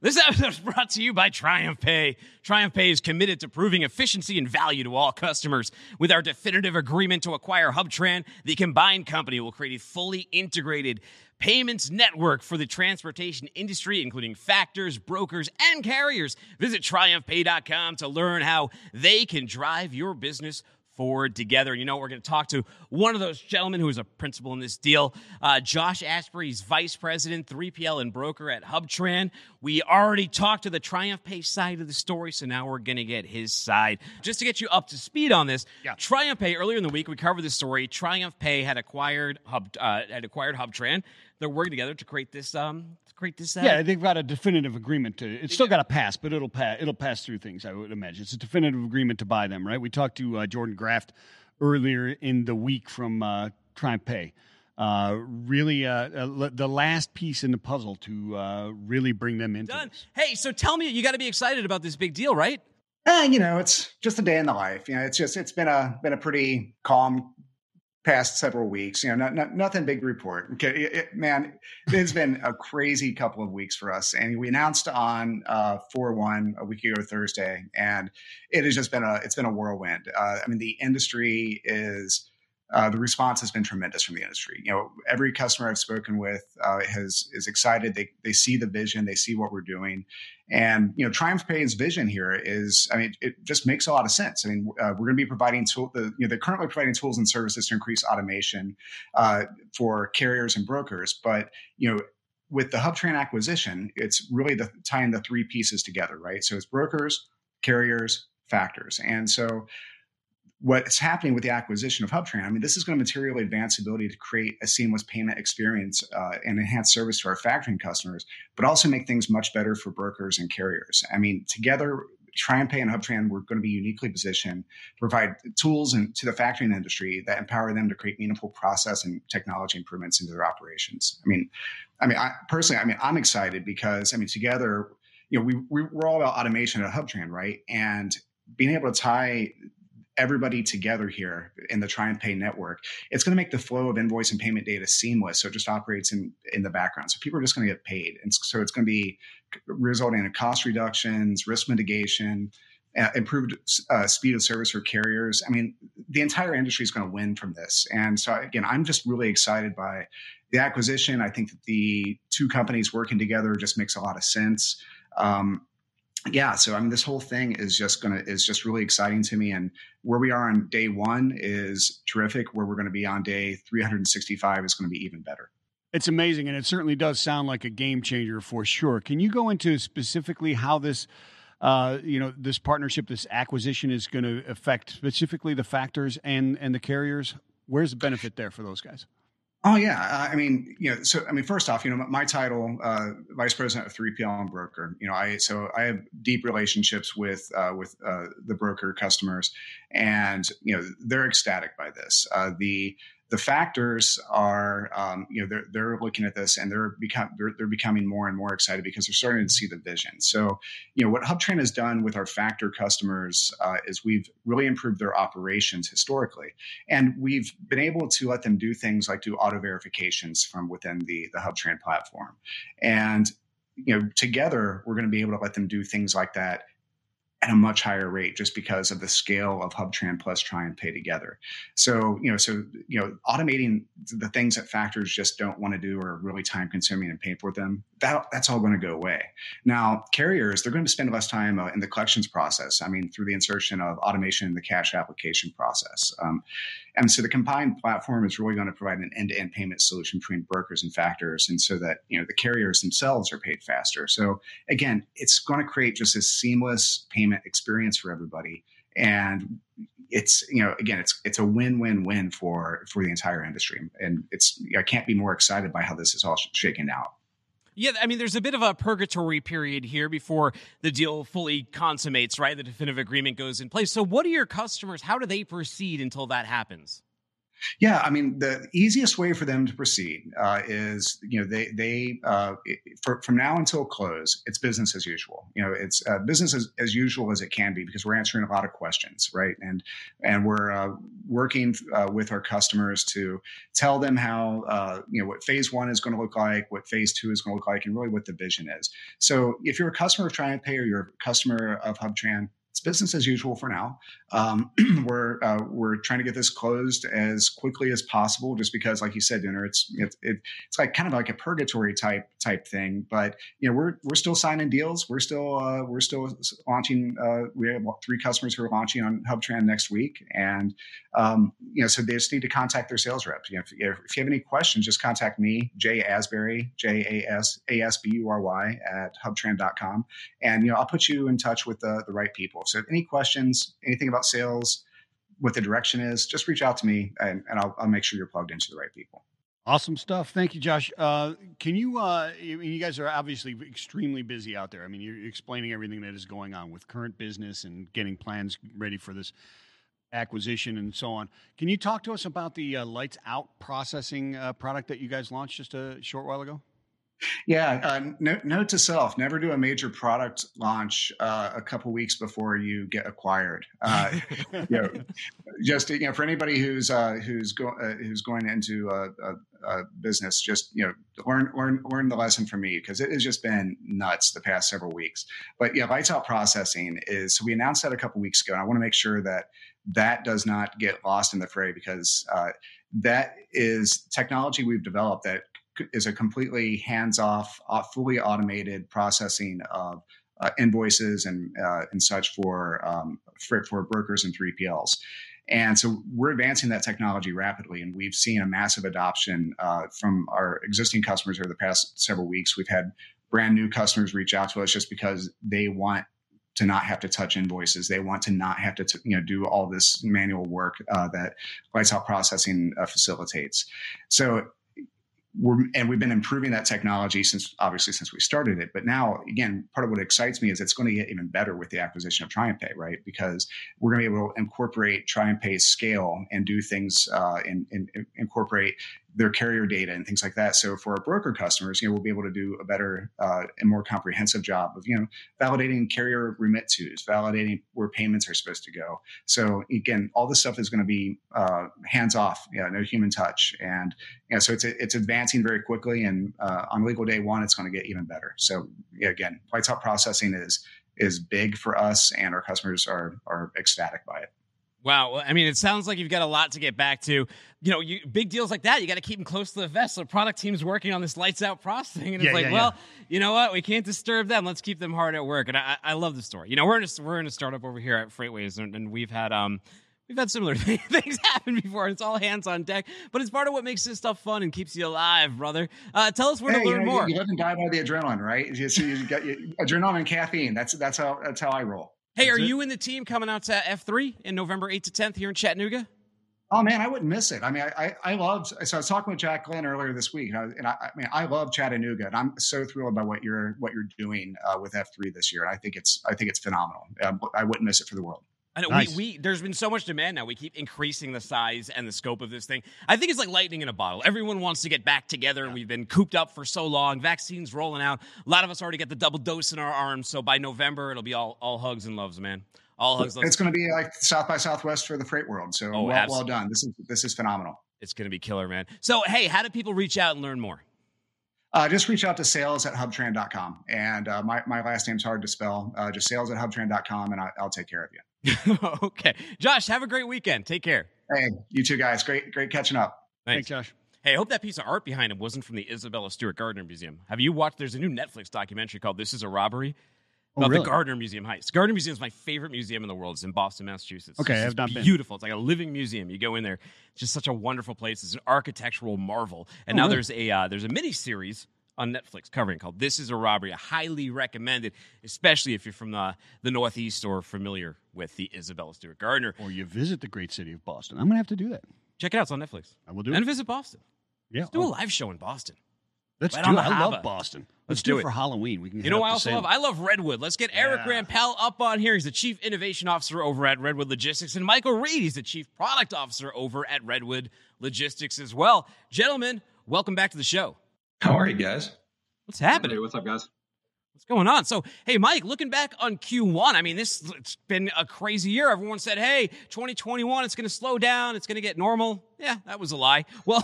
This episode is brought to you by TriumphPay. TriumphPay is committed to proving efficiency and value to all customers. With our definitive agreement to acquire HubTran, the combined company will create a fully integrated payments network for the transportation industry, including factors, brokers, and carriers. Visit triumph pay dot com to learn how they can drive your business forward together. And you know, we're going to talk to one of those gentlemen who is a principal in this deal, uh, Josh Asprey. He's vice president, three P L and broker at HubTran. We already talked to the TriumphPay side of the story, so now we're going to get his side. Just to get you up to speed on this, yeah. TriumphPay, earlier in the week, we covered this story. TriumphPay had acquired Hub, uh, had acquired HubTran. They're working together to create this. Um, to create this. Uh, yeah, they've got a definitive agreement to. It's still got to pass, but it'll pass. It'll pass through things, I would imagine. It's a definitive agreement to buy them, right? We talked to uh, Jordan Graft earlier in the week from uh, TriumphPay. Uh, really, uh, the last piece in the puzzle to uh, really bring them into. Done. This. Hey, so tell me, you got to be excited about this big deal, right? Uh, you know, it's just a day in the life. You know, it's just it's been a been a pretty calm past several weeks, you know, not, not, nothing big to report. Okay, it, it, man, it's been a crazy couple of weeks for us. And we announced on uh, four one a week ago Thursday, and it has just been a it's been a whirlwind. Uh, I mean, the industry is uh, the response has been tremendous from the industry. You know, every customer I've spoken with uh, has is excited. They they see the vision, they see what we're doing, and you know, TriumphPay's vision here is, I mean, it just makes a lot of sense. I mean, uh, we're going to be providing tool. The, you know, they're currently providing tools and services to increase automation uh, for carriers and brokers, but you know, with the HubTran acquisition, it's really the tying the three pieces together, right? So it's brokers, carriers, factors, and so. What's happening with the acquisition of HubTran, I mean, this is going to materially advance the ability to create a seamless payment experience uh, and enhance service to our factoring customers, but also make things much better for brokers and carriers. I mean, together, TriumphPay and HubTran, we're going to be uniquely positioned to provide tools and to the factoring industry that empower them to create meaningful process and technology improvements into their operations. I mean, I mean, I, personally, I mean, I'm excited because, I mean, together, you know, we, we we're all about automation at HubTran, right? And being able to tie everybody together here in the TriumphPay network, it's going to make the flow of invoice and payment data seamless. So it just operates in, in the background. So people are just going to get paid. And so it's going to be resulting in cost reductions, risk mitigation, uh, improved uh, speed of service for carriers. I mean, the entire industry is going to win from this. And so again, I'm just really excited by the acquisition. I think that the two companies working together just makes a lot of sense. Um, Yeah, so I mean, this whole thing is just gonna is just really exciting to me, and where we are on day one is terrific. Where we're going to be on day three hundred sixty-five is going to be even better. It's amazing, and it certainly does sound like a game changer for sure. Can you go into specifically how this, uh, you know, this partnership, this acquisition is going to affect specifically the factors and and the carriers? Where's the benefit there for those guys? Oh, yeah. I mean, you know, so, I mean, first off, you know, my title, uh, vice president of three P L and broker, you know, I, so I have deep relationships with, uh, with, uh, the broker customers, and, you know, they're ecstatic by this. Uh, the, the factors are, um, you know, they're, they're looking at this, and they're become, they're, they're becoming more and more excited because they're starting to see the vision. So, you know, what HubTran has done with our factor customers uh, is we've really improved their operations historically. And we've been able to let them do things like do auto verifications from within the, the HubTran platform. And, you know, together we're going to be able to let them do things like that at a much higher rate, just because of the scale of HubTran plus TriumphPay together. So, you know, so, you know, automating the things that factors just don't want to do or are really time consuming and painful for them, that that's all going to go away. Now, carriers, they're going to spend less time uh, in the collections process. I mean, through the insertion of automation in the cash application process. Um, and so the combined platform is really going to provide an end-to-end payment solution between brokers and factors. And so that, you know, the carriers themselves are paid faster. So again, it's going to create just this seamless payment experience for everybody, and it's, you know, again, it's it's a win-win-win for for the entire industry, and it's, I can't be more excited by how this is all shaking out. Yeah, I mean, there's a bit of a purgatory period here before the deal fully consummates, right? The definitive agreement goes in place. So what are your customers, how do they proceed until that happens? Yeah, I mean, the easiest way for them to proceed uh, is, you know, they they uh, for, from now until close, it's business as usual. You know, it's uh, business as, as usual as it can be, because we're answering a lot of questions, right? And and we're uh, working uh, with our customers to tell them how uh, you know what phase one is going to look like, what phase two is going to look like, and really what the vision is. So if you're a customer of TriumphPay or you're a customer of HubTran, it's business as usual for now. Um, we're uh, we're trying to get this closed as quickly as possible, just because, like you said, Dinner, it's it, it, it's like kind of like a purgatory type type thing. But you know, we're we're still signing deals. We're still uh, we're still launching. Uh, we have three customers who are launching on HubTran next week, and um, you know, so they just need to contact their sales reps. You know, if, if you have any questions, just contact me, Jay Asbury, J A S A S B U R Y at hub tran dot com, and you know, I'll put you in touch with the the right people. So if any questions, anything about sales, what the direction is, just reach out to me, and, and I'll, I'll make sure you're plugged into the right people. Awesome stuff. Thank you, Josh. Uh, can you, uh, you, you guys are obviously extremely busy out there. I mean, you're explaining everything that is going on with current business and getting plans ready for this acquisition and so on. Can you talk to us about the uh, Lights Out Processing uh, product that you guys launched just a short while ago? Yeah. Uh, note, note to self, never do a major product launch uh, a couple weeks before you get acquired. Uh, you know, just, you know, for anybody who's, uh, who's, go, uh, who's going into a, a, a business, just, you know, learn, learn, learn the lesson from me, because it has just been nuts the past several weeks. But yeah, Lights Out Processing is, so we announced that a couple weeks ago, and I want to make sure that that does not get lost in the fray, because uh, that is technology we've developed that is a completely hands-off, fully automated processing of uh, invoices and uh, and such for, um, for for brokers and three P Ls. And so we're advancing that technology rapidly, and we've seen a massive adoption uh, from our existing customers over the past several weeks. We've had brand new customers reach out to us just because they want to not have to touch invoices. They want to not have to, t- you know, do all this manual work uh, that Lights Out Processing uh, facilitates. So. We're, and we've been improving that technology since, obviously, since we started it. But now, again, part of what excites me is it's going to get even better with the acquisition of TriumphPay, right? Because we're going to be able to incorporate TriumphPay's scale and do things uh, and, and incorporate their carrier data and things like that. So for our broker customers, you know, we'll be able to do a better uh, and more comprehensive job of, you know, validating carrier remit tos, validating where payments are supposed to go. So again, all this stuff is going to be uh, hands off, you know, no human touch, and you know, so it's it's advancing very quickly. And uh, on legal day one, it's going to get even better. So yeah, again, Lights Out Processing is is big for us, and our customers are are ecstatic by it. Wow. I mean, it sounds like you've got a lot to get back to. You know, you, big deals like that, you got to keep them close to the vest. So the product team's working on this Lights Out Processing, and yeah, it's like, yeah, well, yeah. You know what? We can't disturb them. Let's keep them hard at work. And I, I love the story. You know, we're in a, we're in a startup over here at FreightWaves, and, and we've had um we've had similar things happen before. It's all hands on deck, but it's part of what makes this stuff fun and keeps you alive, brother. Uh, tell us where hey, to learn you know, more. You live and die by the adrenaline, right? You, so you got you, adrenaline and caffeine. That's that's how that's how I roll. Hey, are you and the team coming out to F three in November eighth to tenth here in Chattanooga? Oh, man, I wouldn't miss it. I mean, I I, I loved – so I was talking with Jack Glenn earlier this week, and, I, and I, I mean, I love Chattanooga, and I'm so thrilled by what you're what you're doing uh, with F three this year. And I think it's I think it's phenomenal. Um, I wouldn't miss it for the world. I know, nice. we, we, there's been so much demand now. We keep increasing the size and the scope of this thing. I think it's like lightning in a bottle. Everyone wants to get back together, and we've been cooped up for so long. Vaccines rolling out. A lot of us already get the double dose in our arms. So by November, it'll be all, all hugs and loves, man. All hugs. It's going to be like South by Southwest for the freight world. So oh, well, well done. This is this is phenomenal. It's going to be killer, man. So, hey, how do people reach out and learn more? Uh, just reach out to sales at hub tran dot com. And uh, my, my last name's hard to spell. Uh, just sales at hub tran dot com, and I, I'll take care of you. Okay. Josh, have a great weekend. Take care. Hey, you too, guys. Great, great catching up. Thanks, Thanks Josh. Hey, I hope that piece of art behind him wasn't from the Isabella Stewart Gardner Museum. Have you watched? There's a new Netflix documentary called This Is a Robbery about oh, really? the Gardner Museum heist. Gardner Museum is my favorite museum in the world. It's in Boston, Massachusetts. Okay, I've not been. Beautiful. It's like a living museum. You go in there. It's just such a wonderful place. It's an architectural marvel. And oh, now really? there's a uh, there's a mini series on Netflix covering called This Is a Robbery. I highly recommend it, especially if you're from the, the Northeast or familiar with the Isabella Stewart Gardner. Or you visit the great city of Boston. I'm going to have to do that. Check it out. It's on Netflix. I will do and it. And visit Boston. Yeah. Let's do oh. a live show in Boston. Let's right do it. I love Boston. Let's, Let's do, do it for Halloween. We can. You know what I also love? I love Redwood. Let's get Eric yeah. Rampell up on here. He's the Chief Innovation Officer over at Redwood Logistics. And Michael Reed, he's the Chief Product Officer over at Redwood Logistics as well. Gentlemen, welcome back to the show. How are you guys? What's happening? Hey, what's up, guys? What's going on? So, hey, Mike, looking back on Q one, I mean, this it's been a crazy year. Everyone said, hey, twenty twenty-one, it's going to slow down. It's going to get normal. Yeah, that was a lie. Well,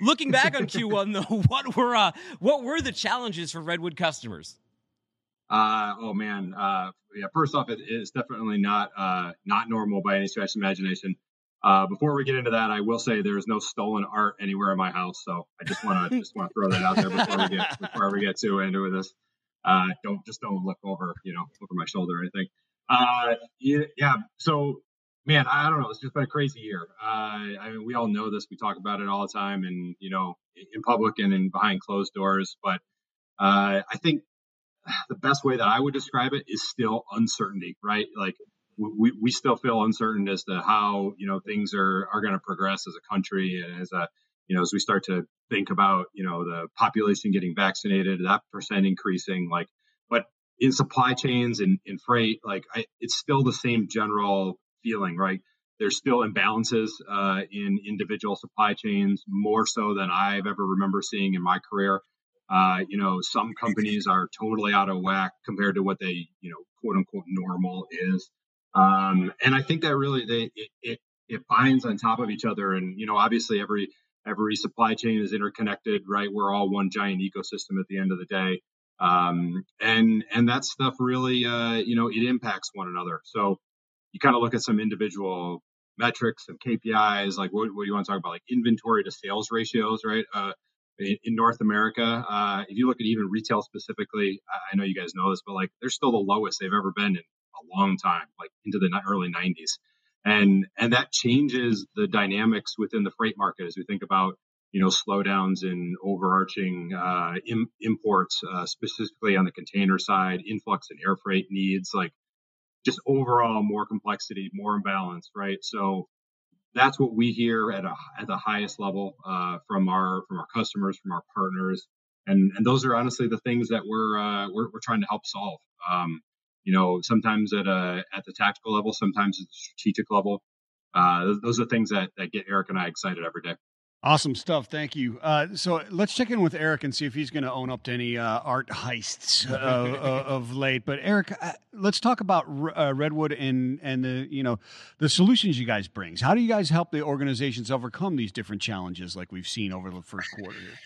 looking back on Q one, though, what were uh, what were the challenges for Redwood customers? Uh, oh, man. Uh, yeah, first off, it is definitely not uh, not normal by any stretch of imagination. Uh, before we get into that, I will say there is no stolen art anywhere in my house. So I just want to just want to throw that out there before we get before we get too into this. Uh, don't just don't look over, you know, over my shoulder or anything. Uh, yeah, yeah. So, man, I don't know. It's just been a crazy year. Uh, I mean, we all know this. We talk about it all the time, and you know, in public and in behind closed doors. But uh, I think the best way that I would describe it is still uncertainty, right? Like we we still feel uncertain as to how you know things are are going to progress as a country and as a you know, as we start to think about, you know, the population getting vaccinated, that percent increasing, like, but in supply chains and in freight, like, I, it's still the same general feeling, right? There's still imbalances uh, in individual supply chains, more so than I've ever remember seeing in my career. Uh, you know, some companies are totally out of whack compared to what they, you know, quote unquote normal is. Um, and I think that really, they it, it, it binds on top of each other. And, you know, obviously every, Every supply chain is interconnected, right? We're all one giant ecosystem at the end of the day. Um, and and that stuff really, uh, you know, it impacts one another. So you kind of look at some individual metrics and K P Is, like what, what do you want to talk about? Like inventory to sales ratios, right? Uh, in, in North America, uh, if you look at even retail specifically, I know you guys know this, but like they're still the lowest they've ever been in a long time, like into the early nineties. And and that changes the dynamics within the freight market as we think about, you know, slowdowns in overarching uh, im- imports, uh, specifically on the container side, influx and air freight needs, like just overall more complexity, more imbalance, right? So that's what we hear at a at the highest level uh, from our from our customers, from our partners, and and those are honestly the things that we're uh, we're, we're trying to help solve. Um, You know, sometimes at a at the tactical level, sometimes at the strategic level. Uh, those are things that, that get Eric and I excited every day. Awesome stuff. Thank you. Uh, so let's check in with Eric and see if he's going to own up to any uh, art heists uh, of late. But Eric, uh, let's talk about uh, Redwood and and the you know the solutions you guys brings. How do you guys help the organizations overcome these different challenges like we've seen over the first quarter here?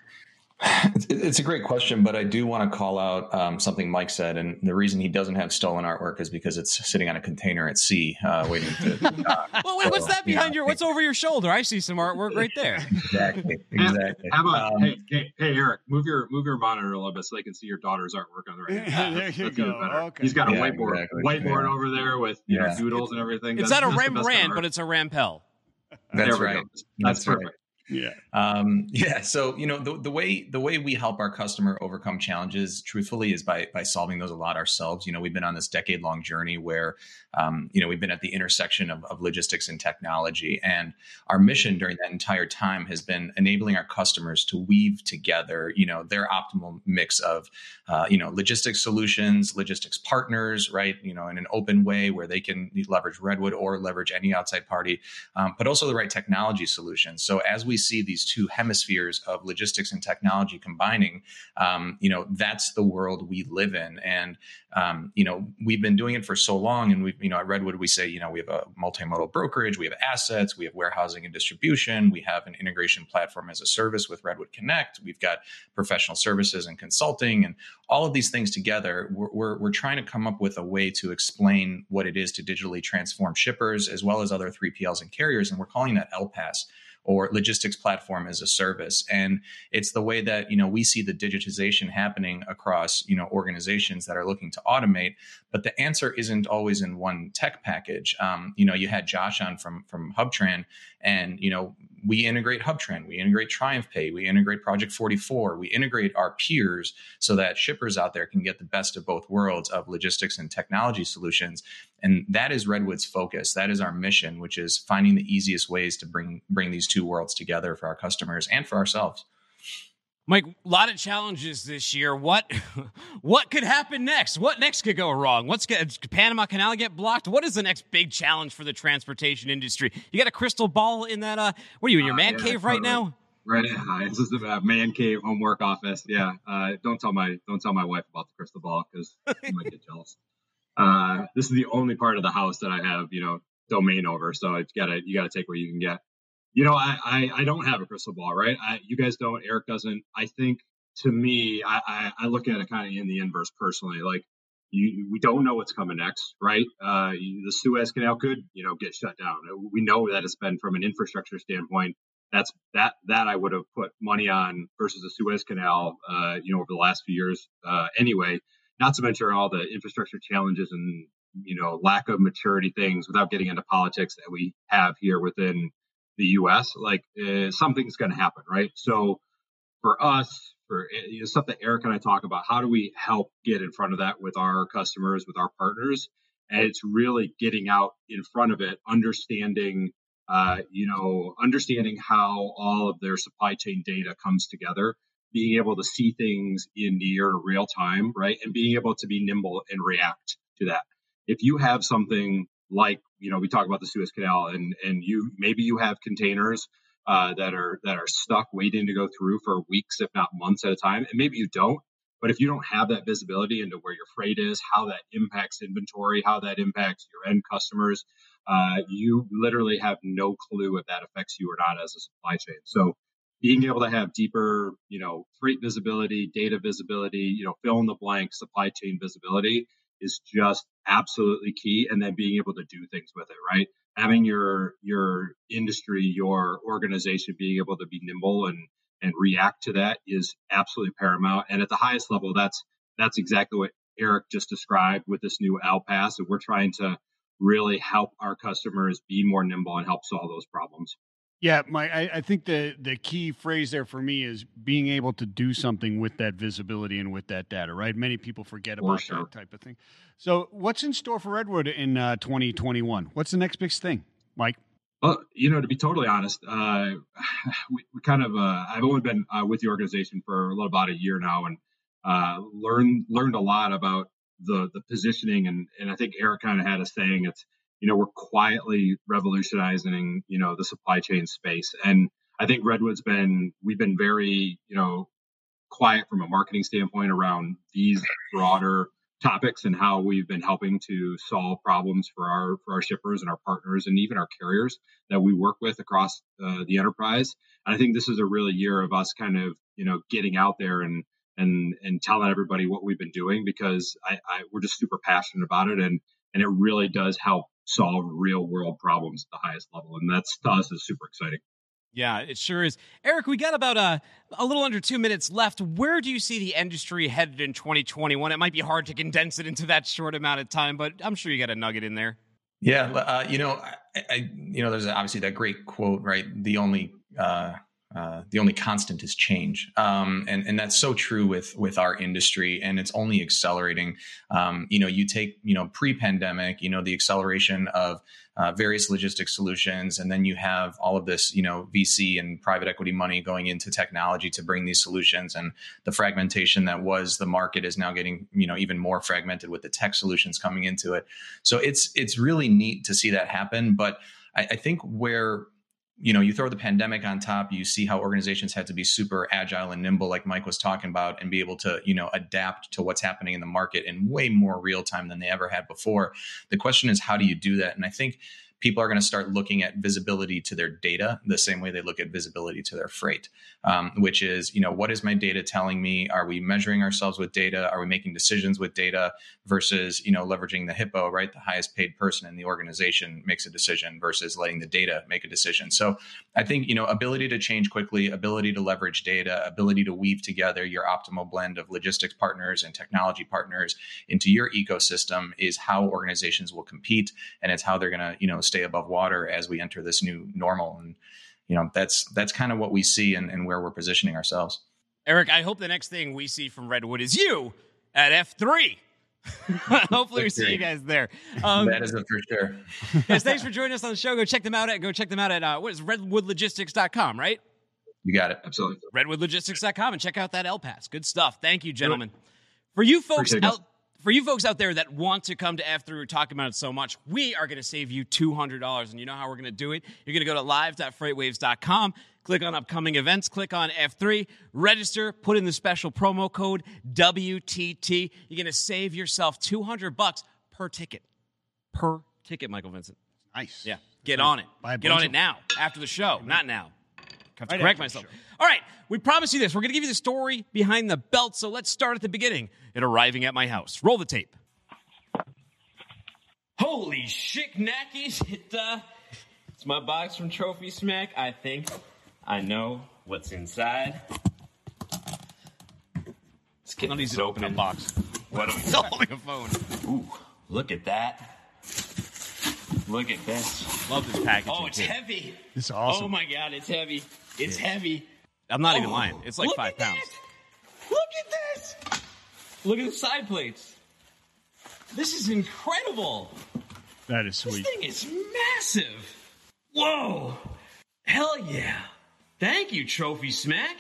It's a great question, but I do want to call out um, something Mike said. And the reason he doesn't have stolen artwork is because it's sitting on a container at sea uh, waiting to... Uh, well, wait, what's that behind yeah. your... What's over your shoulder? I see some artwork right there. Exactly. Exactly. How about, um, hey, hey, hey, Eric, move your move your monitor a little bit so they can see your daughter's artwork on the right. Yeah, there you That's go. Okay. He's got a yeah, whiteboard exactly. whiteboard yeah. over there with you yeah. know, doodles and everything. It's That's not a Rembrandt, but it's a Rampell. That's there right. We go. That's, That's perfect. Right. Yeah. Um, yeah. So, you know, the, the way the way we help our customer overcome challenges, truthfully, is by by solving those a lot ourselves. You know, we've been on this decade long journey where, um, you know, we've been at the intersection of, of logistics and technology. And our mission during that entire time has been enabling our customers to weave together, you know, their optimal mix of, uh, you know, logistics solutions, logistics partners, right, you know, in an open way where they can leverage Redwood or leverage any outside party, um, but also the right technology solutions. So as we see these two hemispheres of logistics and technology combining, um, you know, that's the world we live in. And, um, you know, we've been doing it for so long. And, we've, you know, at Redwood, we say, you know, we have a multimodal brokerage, we have assets, we have warehousing and distribution, we have an integration platform as a service with Redwood Connect, we've got professional services and consulting, and all of these things together, we're, we're, we're trying to come up with a way to explain what it is to digitally transform shippers as well as other three P Ls and carriers. And we're calling that L P A S, or logistics platform as a service. And it's the way that, you know, we see the digitization happening across, you know, organizations that are looking to automate, but the answer isn't always in one tech package. Um, you know, you had Josh on from, from HubTran, and, you know, we integrate HubTran, we integrate TriumphPay, we integrate Project forty-four, we integrate our peers so that shippers out there can get the best of both worlds of logistics and technology solutions. And that is Redwood's focus. That is our mission, which is finding the easiest ways to bring bring these two worlds together for our customers and for ourselves. Mike, a lot of challenges this year. What what could happen next? What next could go wrong? What's Does Panama Canal get blocked? What is the next big challenge for the transportation industry? You got a crystal ball in that, uh, what are you, in your man uh, yeah, cave right totally. now? Right now. This is a man cave homework office. Yeah. Uh, don't tell my don't tell my wife about the crystal ball because she might get jealous. Uh, this is the only part of the house that I have, you know, domain over. So it's gotta, you gotta take what you can get. You know, I, I, I don't have a crystal ball, right? I, you guys don't, Eric doesn't. I think to me, I, I, I look at it kind of in the inverse personally. Like you, we don't know what's coming next, right? Uh, you, the Suez Canal could, you know, get shut down. We know that it's been from an infrastructure standpoint. That's that, that I would have put money on versus the Suez Canal, uh, you know, over the last few years, uh, anyway. Not to mention all the infrastructure challenges and, you know, lack of maturity things without getting into politics that we have here within the U S, like uh, something's going to happen, right? So for us, for you know, stuff that Eric and I talk about, how do we help get in front of that with our customers, with our partners? And it's really getting out in front of it, understanding, uh, you know, understanding how all of their supply chain data comes together, being able to see things in near real time, right? And being able to be nimble and react to that. If you have something like, you know, we talk about the Suez Canal and, and you, maybe you have containers uh, that are, that are stuck waiting to go through for weeks, if not months at a time. And maybe you don't, but if you don't have that visibility into where your freight is, how that impacts inventory, how that impacts your end customers, uh, you literally have no clue if that affects you or not as a supply chain. So being able to have deeper, you know, freight visibility, data visibility, you know, fill in the blank supply chain visibility is just absolutely key. And then being able to do things with it, right? Having your, your industry, your organization being able to be nimble and, and react to that is absolutely paramount. And at the highest level, that's, that's exactly what Eric just described with this new Alpass. And we're trying to really help our customers be more nimble and help solve those problems. Yeah, my I, I think the, the key phrase there for me is being able to do something with that visibility and with that data, right? Many people forget about for sure. that type of thing. So what's in store for Redwood in uh, twenty twenty-one? What's the next big thing, Mike? Well, you know, to be totally honest, uh, we, we kind of, uh, I've only been uh, with the organization for a little about a year now and uh, learned learned a lot about the the positioning. And, and I think Eric kind of had a saying, it's, you know, we're quietly revolutionizing, you know, the supply chain space. And I think Redwood's been, we've been very, you know, quiet from a marketing standpoint around these broader topics and how we've been helping to solve problems for our, for our shippers and our partners and even our carriers that we work with across uh, the enterprise. And I think this is a really year of us kind of, you know, getting out there and, and, and telling everybody what we've been doing because I, I we're just super passionate about it. And, and it really does help solve real world problems at the highest level. And that's, to us, is super exciting. Yeah, it sure is. Eric, we got about a, a little under two minutes left. Where do you see the industry headed in twenty twenty-one? It might be hard to condense it into that short amount of time, but I'm sure you got a nugget in there. Yeah. Uh, you know, I, I, you know, there's obviously that great quote, right? The only, uh, uh, the only constant is change. Um, and, and that's so true with, with our industry, and it's only accelerating. Um, you know, you take, you know, pre-pandemic, you know, the acceleration of uh, various logistics solutions. And then you have all of this, you know, V C and private equity money going into technology to bring these solutions. And the fragmentation that was the market is now getting, you know, even more fragmented with the tech solutions coming into it. So it's, it's really neat to see that happen. But I, I think where, you know, you throw the pandemic on top, you see how organizations had to be super agile and nimble, like Mike was talking about, and be able to, you know, adapt to what's happening in the market in way more real time than they ever had before. The question is, how do you do that? And I think people are going to start looking at visibility to their data the same way they look at visibility to their freight, um, which is, you know, what is my data telling me? Are we measuring ourselves with data? Are we making decisions with data versus, you know, leveraging the HIPPO, right? The highest paid person in the organization makes a decision versus letting the data make a decision. So I think, you know, ability to change quickly, ability to leverage data, ability to weave together your optimal blend of logistics partners and technology partners into your ecosystem is how organizations will compete. And it's how they're going to, you know, stay above water as we enter this new normal. And, you know, that's, that's kind of what we see and, and where we're positioning ourselves. Eric, I hope the next thing we see from Redwood is you at F three. Hopefully we see you guys there. Um, that is for sure. Yes, thanks for joining us on the show. Go check them out at, go check them out at, uh, what is redwood logistics dot com, right? You got it. Absolutely. Redwood Logistics dot com and check out that El Pass. Good stuff. Thank you, gentlemen. For you folks out for you folks out there that want to come to F three, we're talking about it so much, we are going to save you two hundred dollars. And you know how we're going to do it? You're going to go to live dot freight waves dot com, click on upcoming events, click on F three, register, put in the special promo code W T T. You're going to save yourself two hundred bucks per ticket. Per ticket, Michael Vincent. Nice. Yeah. Get on it. Get on it now, after the show. Not now. I have to correct myself. All right. We promise you this. We're going to give you the story behind the belt, so let's start at the beginning. It arriving at my house. Roll the tape. Holy shit-knackies. It, uh, it's my box from Trophy Smack. I think I know what's inside. It's getting not easy to open a box. What am I holding a phone? Ooh, look at that. Look at this. Love this package. Oh, it's heavy. It's awesome. Oh, my God. It's heavy. It's heavy. I'm not oh, even lying. It's like five pounds. That. Look at this. Look at the side plates. This is incredible. That is sweet. This thing is massive. Whoa. Hell yeah. Thank you, Trophy Smack.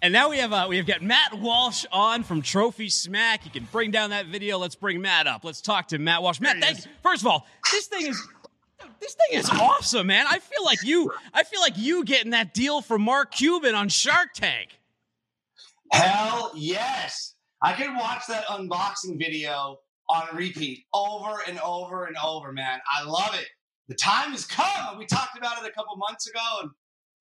And now we have uh, we have got Matt Walsh on from Trophy Smack. You can bring down that video. Let's bring Matt up. Let's talk to Matt Walsh. Matt, thanks. First of all, this thing is this thing is awesome, man. I feel like you I feel like you getting that deal from Mark Cuban on Shark Tank. Hell yes. I could watch that unboxing video on repeat over and over and over, man. I love it. The time has come. We talked about it a couple months ago, and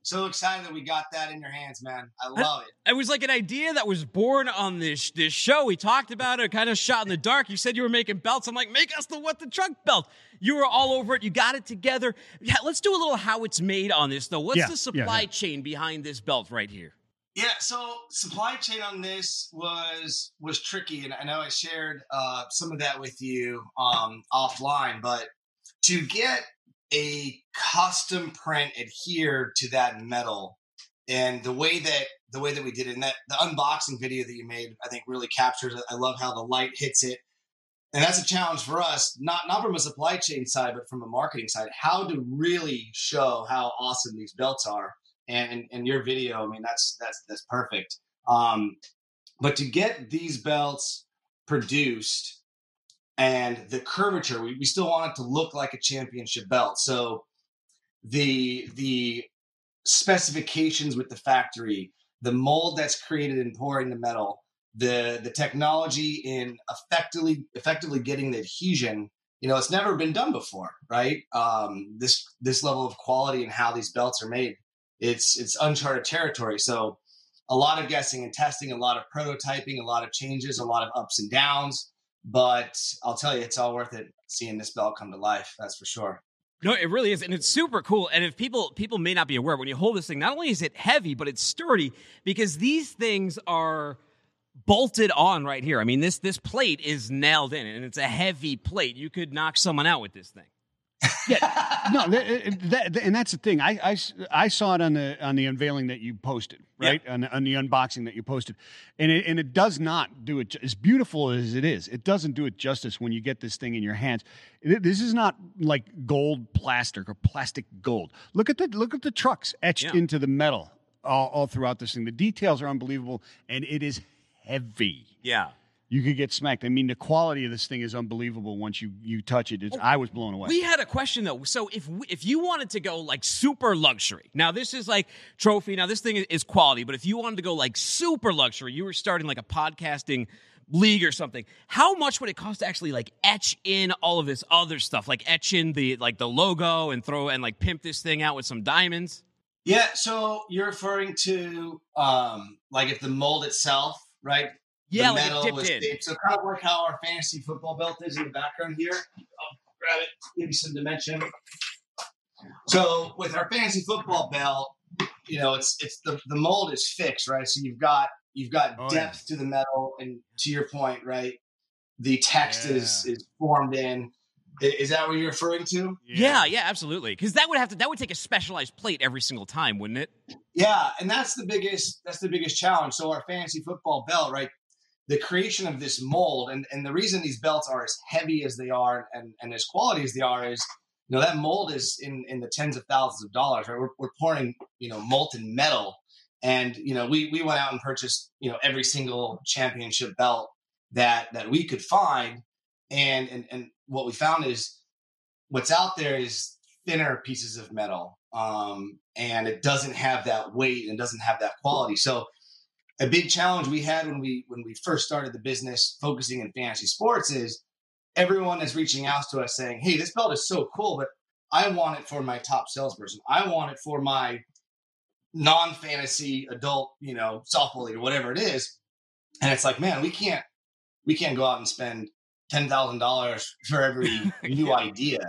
so excited that we got that in your hands, man. I love it. It was like an idea that was born on this this show. We talked about it, kind of shot in the dark. You said you were making belts. I'm like, make us the What the Truck belt. You were all over it. You got it together. Yeah, let's do a little how it's made on this, though. What's yeah, the supply yeah, yeah. chain behind this belt right here? Yeah, so supply chain on this was was tricky, and I know I shared uh, some of that with you um, offline, but to get a custom print adhered to that metal, and the way that the way that we did it, and that the unboxing video that you made, I think really captures it. I love how the light hits it, and that's a challenge for us, not not from a supply chain side, but from a marketing side, how to really show how awesome these belts are. And and, and your video, I mean, that's that's that's perfect. Um, but to get these belts produced. And the curvature, we, we still want it to look like a championship belt. So the the specifications with the factory, the mold that's created in pouring the metal, the the technology in effectively effectively getting the adhesion, you know, it's never been done before, right? Um, this this level of quality and how these belts are made, it's it's uncharted territory. So a lot of guessing and testing, a lot of prototyping, a lot of changes, a lot of ups and downs. But I'll tell you, it's all worth it seeing this belt come to life. That's for sure. No, it really is. And it's super cool. And if people people may not be aware, when you hold this thing, not only is it heavy, but it's sturdy because these things are bolted on right here. I mean, this this plate is nailed in, and it's a heavy plate. You could knock someone out with this thing. Yeah, no, that, that, and that's the thing. I, I, I saw it on the on the unveiling that you posted, right? Yeah. On, on the unboxing that you posted, and it, and it does not do it as beautiful as it is. It doesn't do it justice when you get this thing in your hands. This is not like gold plastic or plastic gold. Look at the look at the trucks etched yeah. into the metal all, all throughout this thing. The details are unbelievable, and it is heavy. Yeah. You could get smacked. I mean, the quality of this thing is unbelievable once you, you touch it. It's, I was blown away. We had a question, though. So if we, if you wanted to go, like, super luxury. Now, this is, like, trophy. Now, this thing is quality. But if you wanted to go, like, super luxury, you were starting, like, a podcasting league or something, how much would it cost to actually, like, etch in all of this other stuff? Like, etch in the, like, the logo and throw and, like, pimp this thing out with some diamonds? Yeah, so you're referring to, um, like, if the mold itself, right? Yeah, the like metal was shaped. So kind of like how our fantasy football belt is in the background here. I'll grab it, give you some dimension. So with our fantasy football belt, you know, it's it's the, the mold is fixed, right? So you've got you've got oh, depth yeah. to the metal, and to your point, right? The text yeah. is is formed in. Is that what you're referring to? Yeah, yeah, yeah absolutely. Because that would have to that would take a specialized plate every single time, wouldn't it? Yeah, and that's the biggest that's the biggest challenge. So our fantasy football belt, right? The creation of this mold, and, and the reason these belts are as heavy as they are and, and as quality as they are is you know, that mold is in, in the tens of thousands of dollars, right? We're, we're pouring, you know, molten metal. And, you know, we, we went out and purchased, you know, every single championship belt that, that we could find. And, and, and what we found is what's out there is thinner pieces of metal. Um, and it doesn't have that weight and doesn't have that quality. So a big challenge we had when we, when we first started the business focusing in fantasy sports is everyone is reaching out to us saying, hey, this belt is so cool, but I want it for my top salesperson. I want it for my non-fantasy adult, you know, softball league or whatever it is. And it's like, man, we can't, we can't go out and spend ten thousand dollars for every new yeah. idea.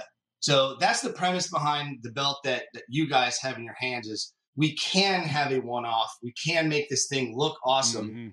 So that's the premise behind the belt that, that you guys have in your hands is we can have a one-off. We can make this thing look awesome mm-hmm.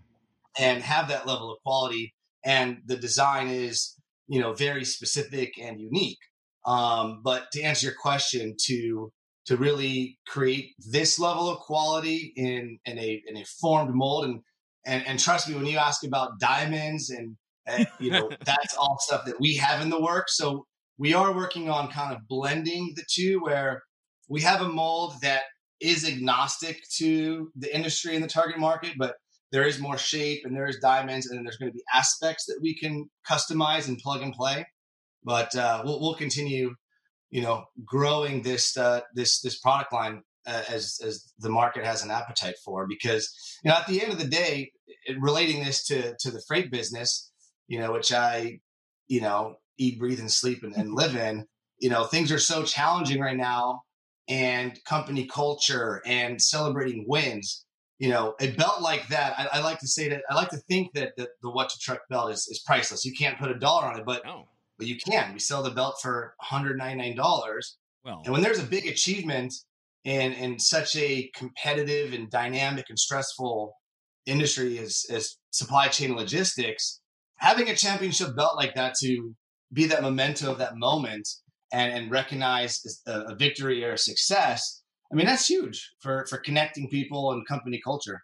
and have that level of quality. And the design is, you know, very specific and unique. Um, but to answer your question, to to really create this level of quality in, in a in a formed mold. And, and, and trust me, when you ask about diamonds and, and you know, that's all stuff that we have in the works. So we are working on kind of blending the two where we have a mold that is agnostic to the industry and the target market, but there is more shape and there is diamonds and then there's going to be aspects that we can customize and plug and play. But uh, we'll, we'll continue, you know, growing this uh, this this product line uh, as as the market has an appetite for, because, you know, at the end of the day, relating this to to the freight business, you know, which I, you know, eat, breathe, and sleep and, and live in, you know, things are so challenging right now and company culture and celebrating wins. You know, a belt like that, I, I like to say that, I like to think that, that the What to Truck belt is, is priceless. You can't put a dollar on it, but no. but you can. We sell the belt for one hundred ninety-nine dollars. Well, and when there's a big achievement in, in such a competitive and dynamic and stressful industry as, as supply chain logistics, having a championship belt like that to be that memento of that moment and, and recognize a, a victory or a success, I mean, that's huge for, for connecting people and company culture.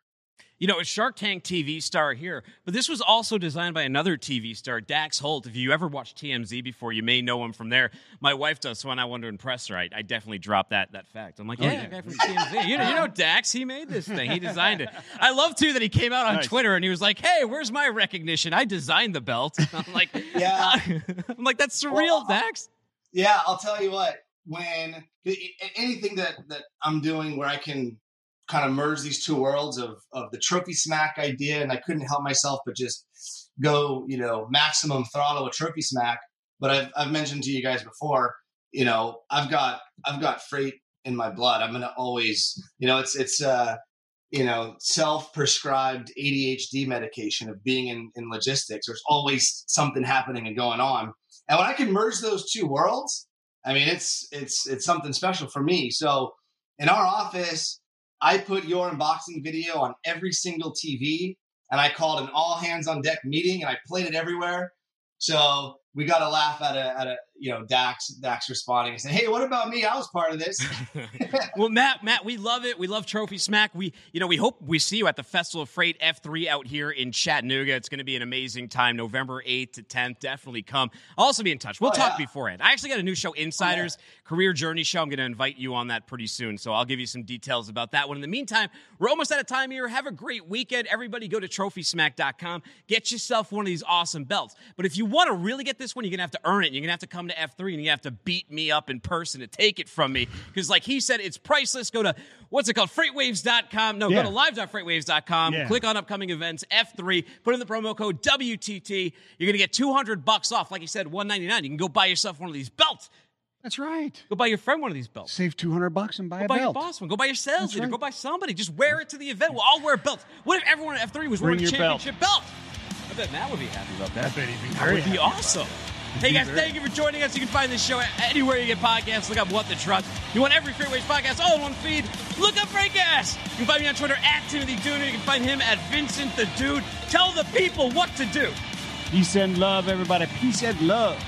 You know, a Shark Tank T V star here, but this was also designed by another T V star, Dax Holt. If you ever watched T M Z before, you may know him from there. My wife does, so when I want to impress her, I, I definitely drop that that fact. I'm like, yeah, oh, yeah. That guy from T M Z. You know, you know, Dax, he made this thing. He designed it. I love, too, that he came out on nice. Twitter and he was like, hey, where's my recognition? I designed the belt. And I'm like, yeah. I'm like, that's surreal, well, Dax. Yeah, I'll tell you what. When anything that, that I'm doing where I can kind of merge these two worlds of, of the trophy smack idea, and I couldn't help myself but just go, you know, maximum throttle a trophy smack. But I've I've mentioned to you guys before, you know, I've got I've got freight in my blood. I'm gonna always, you know, it's it's uh you know, self-prescribed A D H D medication of being in, in logistics. There's always something happening and going on. And when I can merge those two worlds, I mean, it's it's it's something special for me. So in our office, I put your unboxing video on every single T V, and I called an all-hands-on-deck meeting, and I played it everywhere. So we got a laugh at a, at a you know, Dax Dax responding and saying, hey, what about me? I was part of this. Well, Matt, Matt, we love it. We love Trophy Smack. We, you know, we hope we see you at the Festival of Freight F three out here in Chattanooga. It's going to be an amazing time, November eighth to tenth. Definitely come. I'll also be in touch. We'll oh, talk yeah. beforehand. I actually got a new show, Insiders, oh, yeah. Career Journey Show. I'm going to invite you on that pretty soon, so I'll give you some details about that one. In the meantime, we're almost out of time here. Have a great weekend. Everybody go to trophy smack dot com. Get yourself one of these awesome belts. But if you want to really get this one, you're going to have to earn it. You're going to have to come to F three and you have to beat me up in person to take it from me, because like he said, it's priceless. Go to what's it called freightwaves dot com no yeah. go to live dot freightwaves dot com yeah. click on upcoming events, F three, put in the promo code W T T. You're gonna get two hundred bucks off. Like he said, one ninety-nine. You can go buy yourself one of these belts. That's right. Go buy your friend one of these belts. Save two hundred bucks and buy go a buy belt. Go buy your boss one. Go buy your sales leader. Right. Go buy somebody. Just wear it to the event. We'll all wear belts. What if everyone at F three was Bring wearing a championship belt. belt? I bet Matt would be happy about that. I bet he'd be very That would be awesome. Hey, guys, thank you for joining us. You can find this show anywhere you get podcasts. Look up What the Truck. You want every FreightWaves podcast all in one feed? Look up FreightGas. You can find me on Twitter at Timothy Dooner. You can find him at Vincent the Dude. Tell the people what to do. Peace and love, everybody. Peace and love.